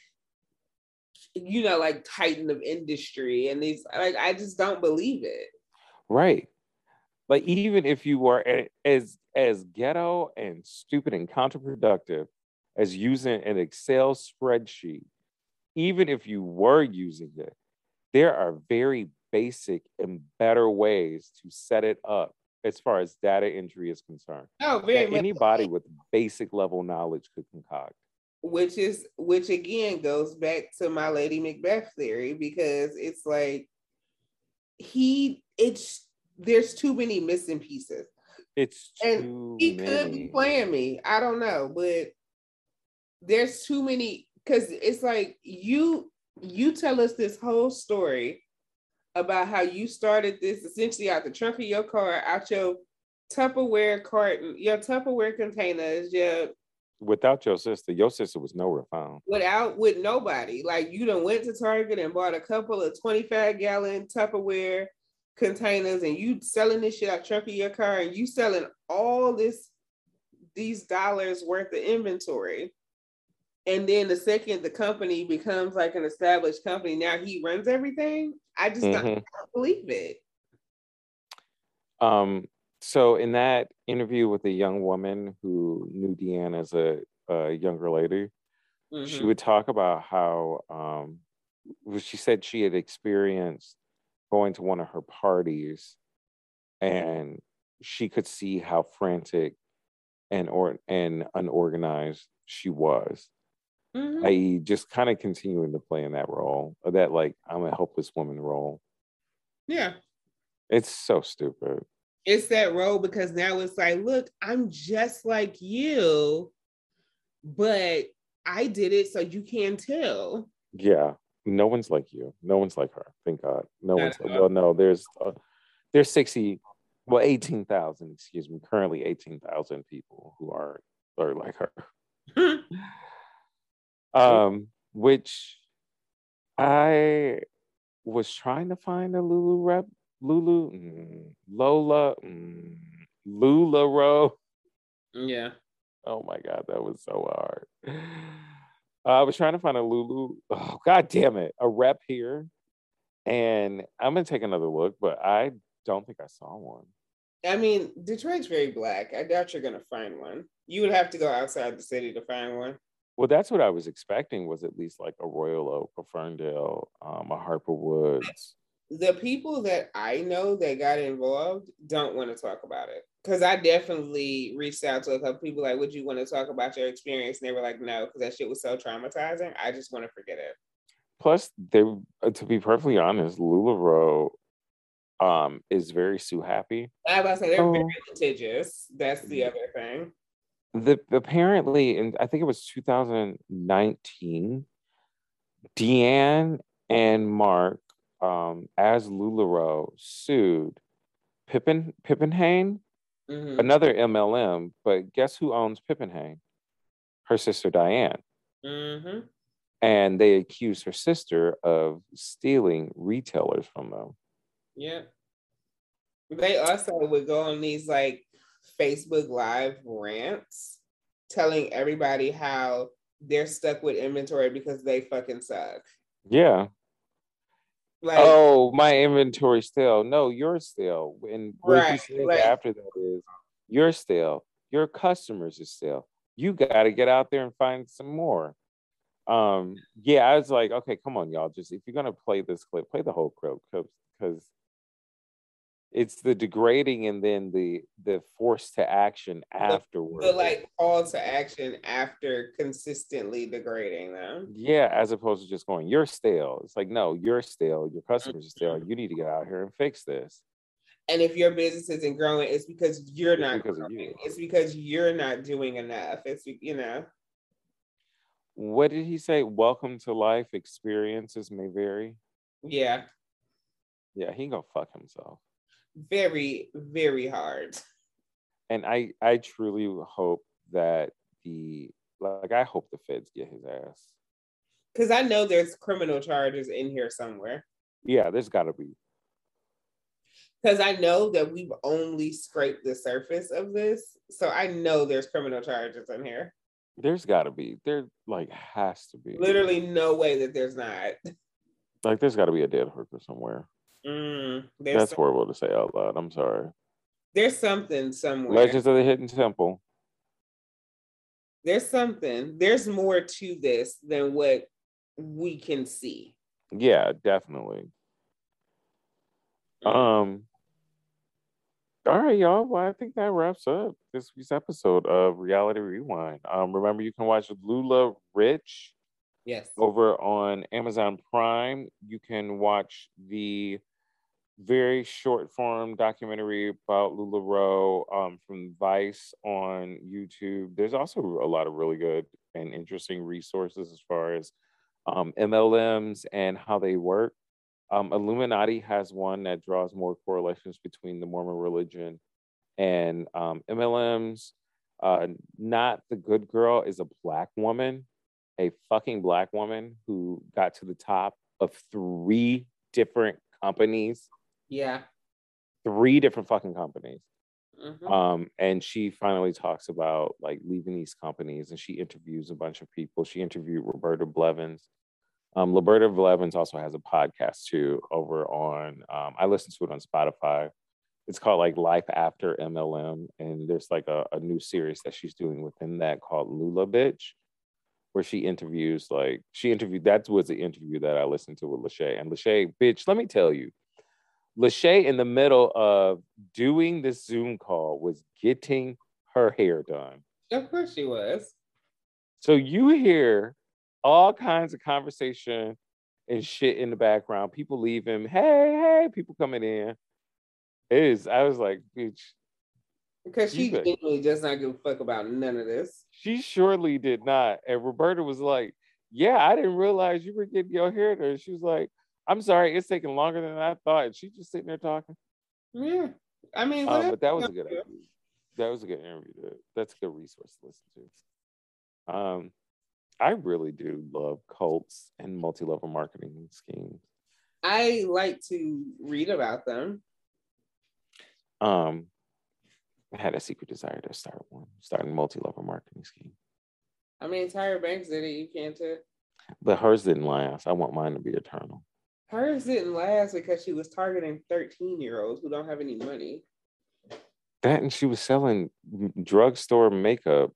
you know, like titan of industry, and these like I just don't believe it. Right, like even if you were as ghetto and stupid and counterproductive as using an Excel spreadsheet, even if you were using it, there are very basic and better ways to set it up as far as data entry is concerned. Oh, very much. Anybody with basic level knowledge could concoct. Which again goes back to my Lady Macbeth theory, because it's like there's too many missing pieces. It's too many. He could be playing me. I don't know, but there's too many, because it's like you tell us this whole story about how you started this essentially out the trunk of your car, out your Tupperware carton, your Tupperware containers, without your sister was nowhere found. With nobody. Like, you done went to Target and bought a couple of 25-gallon Tupperware containers, and you selling this shit out trunk of your car, and you selling all these dollars worth of inventory. And then the second the company becomes like an established company, now he runs everything. I just don't believe it. So in that interview with a young woman who knew Deanne as a younger lady, she would talk about how she said she had experienced going to one of her parties, and she could see how frantic and unorganized she was. I.e. just kind of continuing to play in that role, or that like I'm a helpless woman role. Yeah. It's so stupid. It's that role, because now it's like, look, I'm just like you, but I did it so you can tell. Yeah, no one's like you. No one's like her. Thank God. No one's like, well, no, there's 18,000, excuse me, currently 18,000 people who are like her. Which I was trying to find a Lulu rep. LulaRoe. Yeah. Oh my God, that was so hard. I was trying to find a Lulu. Oh, God damn it. A rep here. And I'm going to take another look, but I don't think I saw one. I mean, Detroit's very black. I doubt you're going to find one. You would have to go outside the city to find one. Well, that's what I was expecting, was at least like a Royal Oak, a Ferndale, a Harper Woods. The people that I know that got involved don't want to talk about it. Because I definitely reached out to a couple people like, would you want to talk about your experience? And they were like, no, because that shit was so traumatizing. I just want to forget it. Plus, they, to be perfectly honest, LulaRoe is very Sue Happy. I was about to say, they're very litigious. That's the other thing. Apparently, and I think it was 2019, Deanne and Mark, as LulaRoe, sued Pippenhain, another MLM, but guess who owns Pippenhain? Her sister, Diane. Mm-hmm. And they accused her sister of stealing retailers from them. Yeah. They also would go on these like Facebook Live rants telling everybody how they're stuck with inventory because they fucking suck. Yeah. Like, oh, my inventory's stale. No, you're stale. And what you said like, after that is, you're stale. Your customers are stale. You got to get out there and find some more. Yeah, I was like, okay, come on, y'all. Just if you're going to play this clip, play the whole clip, because it's the degrading and then the force to action afterwards. The like call to action after consistently degrading them. Yeah, as opposed to just going, you're stale. It's like, no, you're stale. Your customers are stale. You need to get out here and fix this. And if your business isn't growing, it's because you're not growing. It's because you're not doing enough. It's, you know. What did he say? Welcome to life. Experiences may vary. Yeah. Yeah, he gonna fuck himself. Very, very hard. And I truly hope that I hope the feds get his ass. Because I know there's criminal charges in here somewhere. Yeah, there's gotta be. Because I know that we've only scraped the surface of this. So I know there's criminal charges in here. There's gotta be. There like has to be. Literally no way that there's not. Like there's gotta be a dead hooker somewhere. That's horrible to say out loud. I'm sorry. There's something somewhere. Legends of the Hidden Temple. There's something. There's more to this than what we can see. Yeah, definitely. All right, y'all. Well, I think that wraps up this week's episode of Reality Rewind. Remember, you can watch Lula Rich. Yes. Over on Amazon Prime. You can watch the very short form documentary about LulaRoe from Vice on YouTube. There's also a lot of really good and interesting resources as far as MLMs and how they work. Illuminati has one that draws more correlations between the Mormon religion and MLMs. Not the Good Girl is a fucking black woman who got to the top of 3 different companies. Yeah. 3 different fucking companies. Mm-hmm. And she finally talks about like leaving these companies, and she interviews a bunch of people. She interviewed Roberta Blevins. Roberta Blevins also has a podcast too over on, I listen to it on Spotify. It's called like Life After MLM. And there's like a new series that she's doing within that called Lula Bitch, where that was the interview that I listened to with Lachey. And Lachey, bitch, let me tell you, Lachey in the middle of doing this Zoom call was getting her hair done. Of course she was. So you hear all kinds of conversation and shit in the background. People leaving. Hey, people coming in. I was like, bitch. Because she genuinely does not give a fuck about none of this. She surely did not. And Roberta was like, yeah, I didn't realize you were getting your hair done. She was like, I'm sorry, it's taking longer than I thought. And she's just sitting there talking. Yeah. I mean, but that was a good idea. That was a good interview. That's a good resource to listen to. I really do love cults and multi-level marketing schemes. I like to read about them. I had a secret desire to start one, start a multi-level marketing scheme. I mean, entire banks did it. You can't too. But hers didn't last. I want mine to be eternal. Hers didn't last because she was targeting 13-year-olds who don't have any money. That, and she was selling drugstore makeup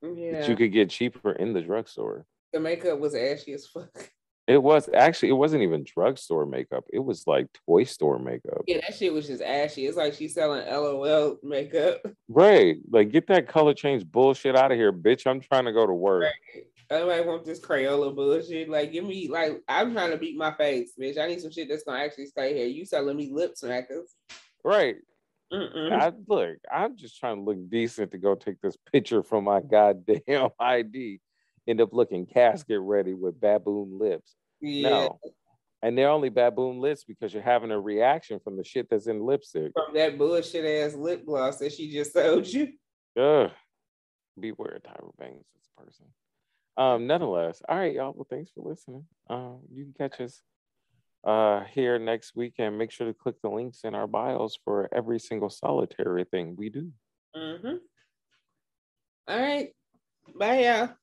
that you could get cheaper in the drugstore. The makeup was ashy as fuck. It was actually, it wasn't even drugstore makeup. It was like toy store makeup. Yeah, that shit was just ashy. It's like she's selling LOL makeup. Right. Like, get that color change bullshit out of here, bitch. I'm trying to go to work. Right. I don't want this Crayola bullshit. Like, give me, like, I'm trying to beat my face, bitch. I need some shit that's going to actually stay here. You selling me lip smackers. Right. Look, I'm just trying to look decent to go take this picture from my goddamn ID. End up looking casket ready with baboon lips. Yeah. No. And they're only baboon lips because you're having a reaction from the shit that's in lipstick. From that bullshit ass lip gloss that she just sold you. Ugh. Beware, Tyra Banks, this person. Nonetheless, all right, y'all. Well, thanks for listening. You can catch us here next week, and make sure to click the links in our bios for every single solitary thing we do. All right. Bye, y'all.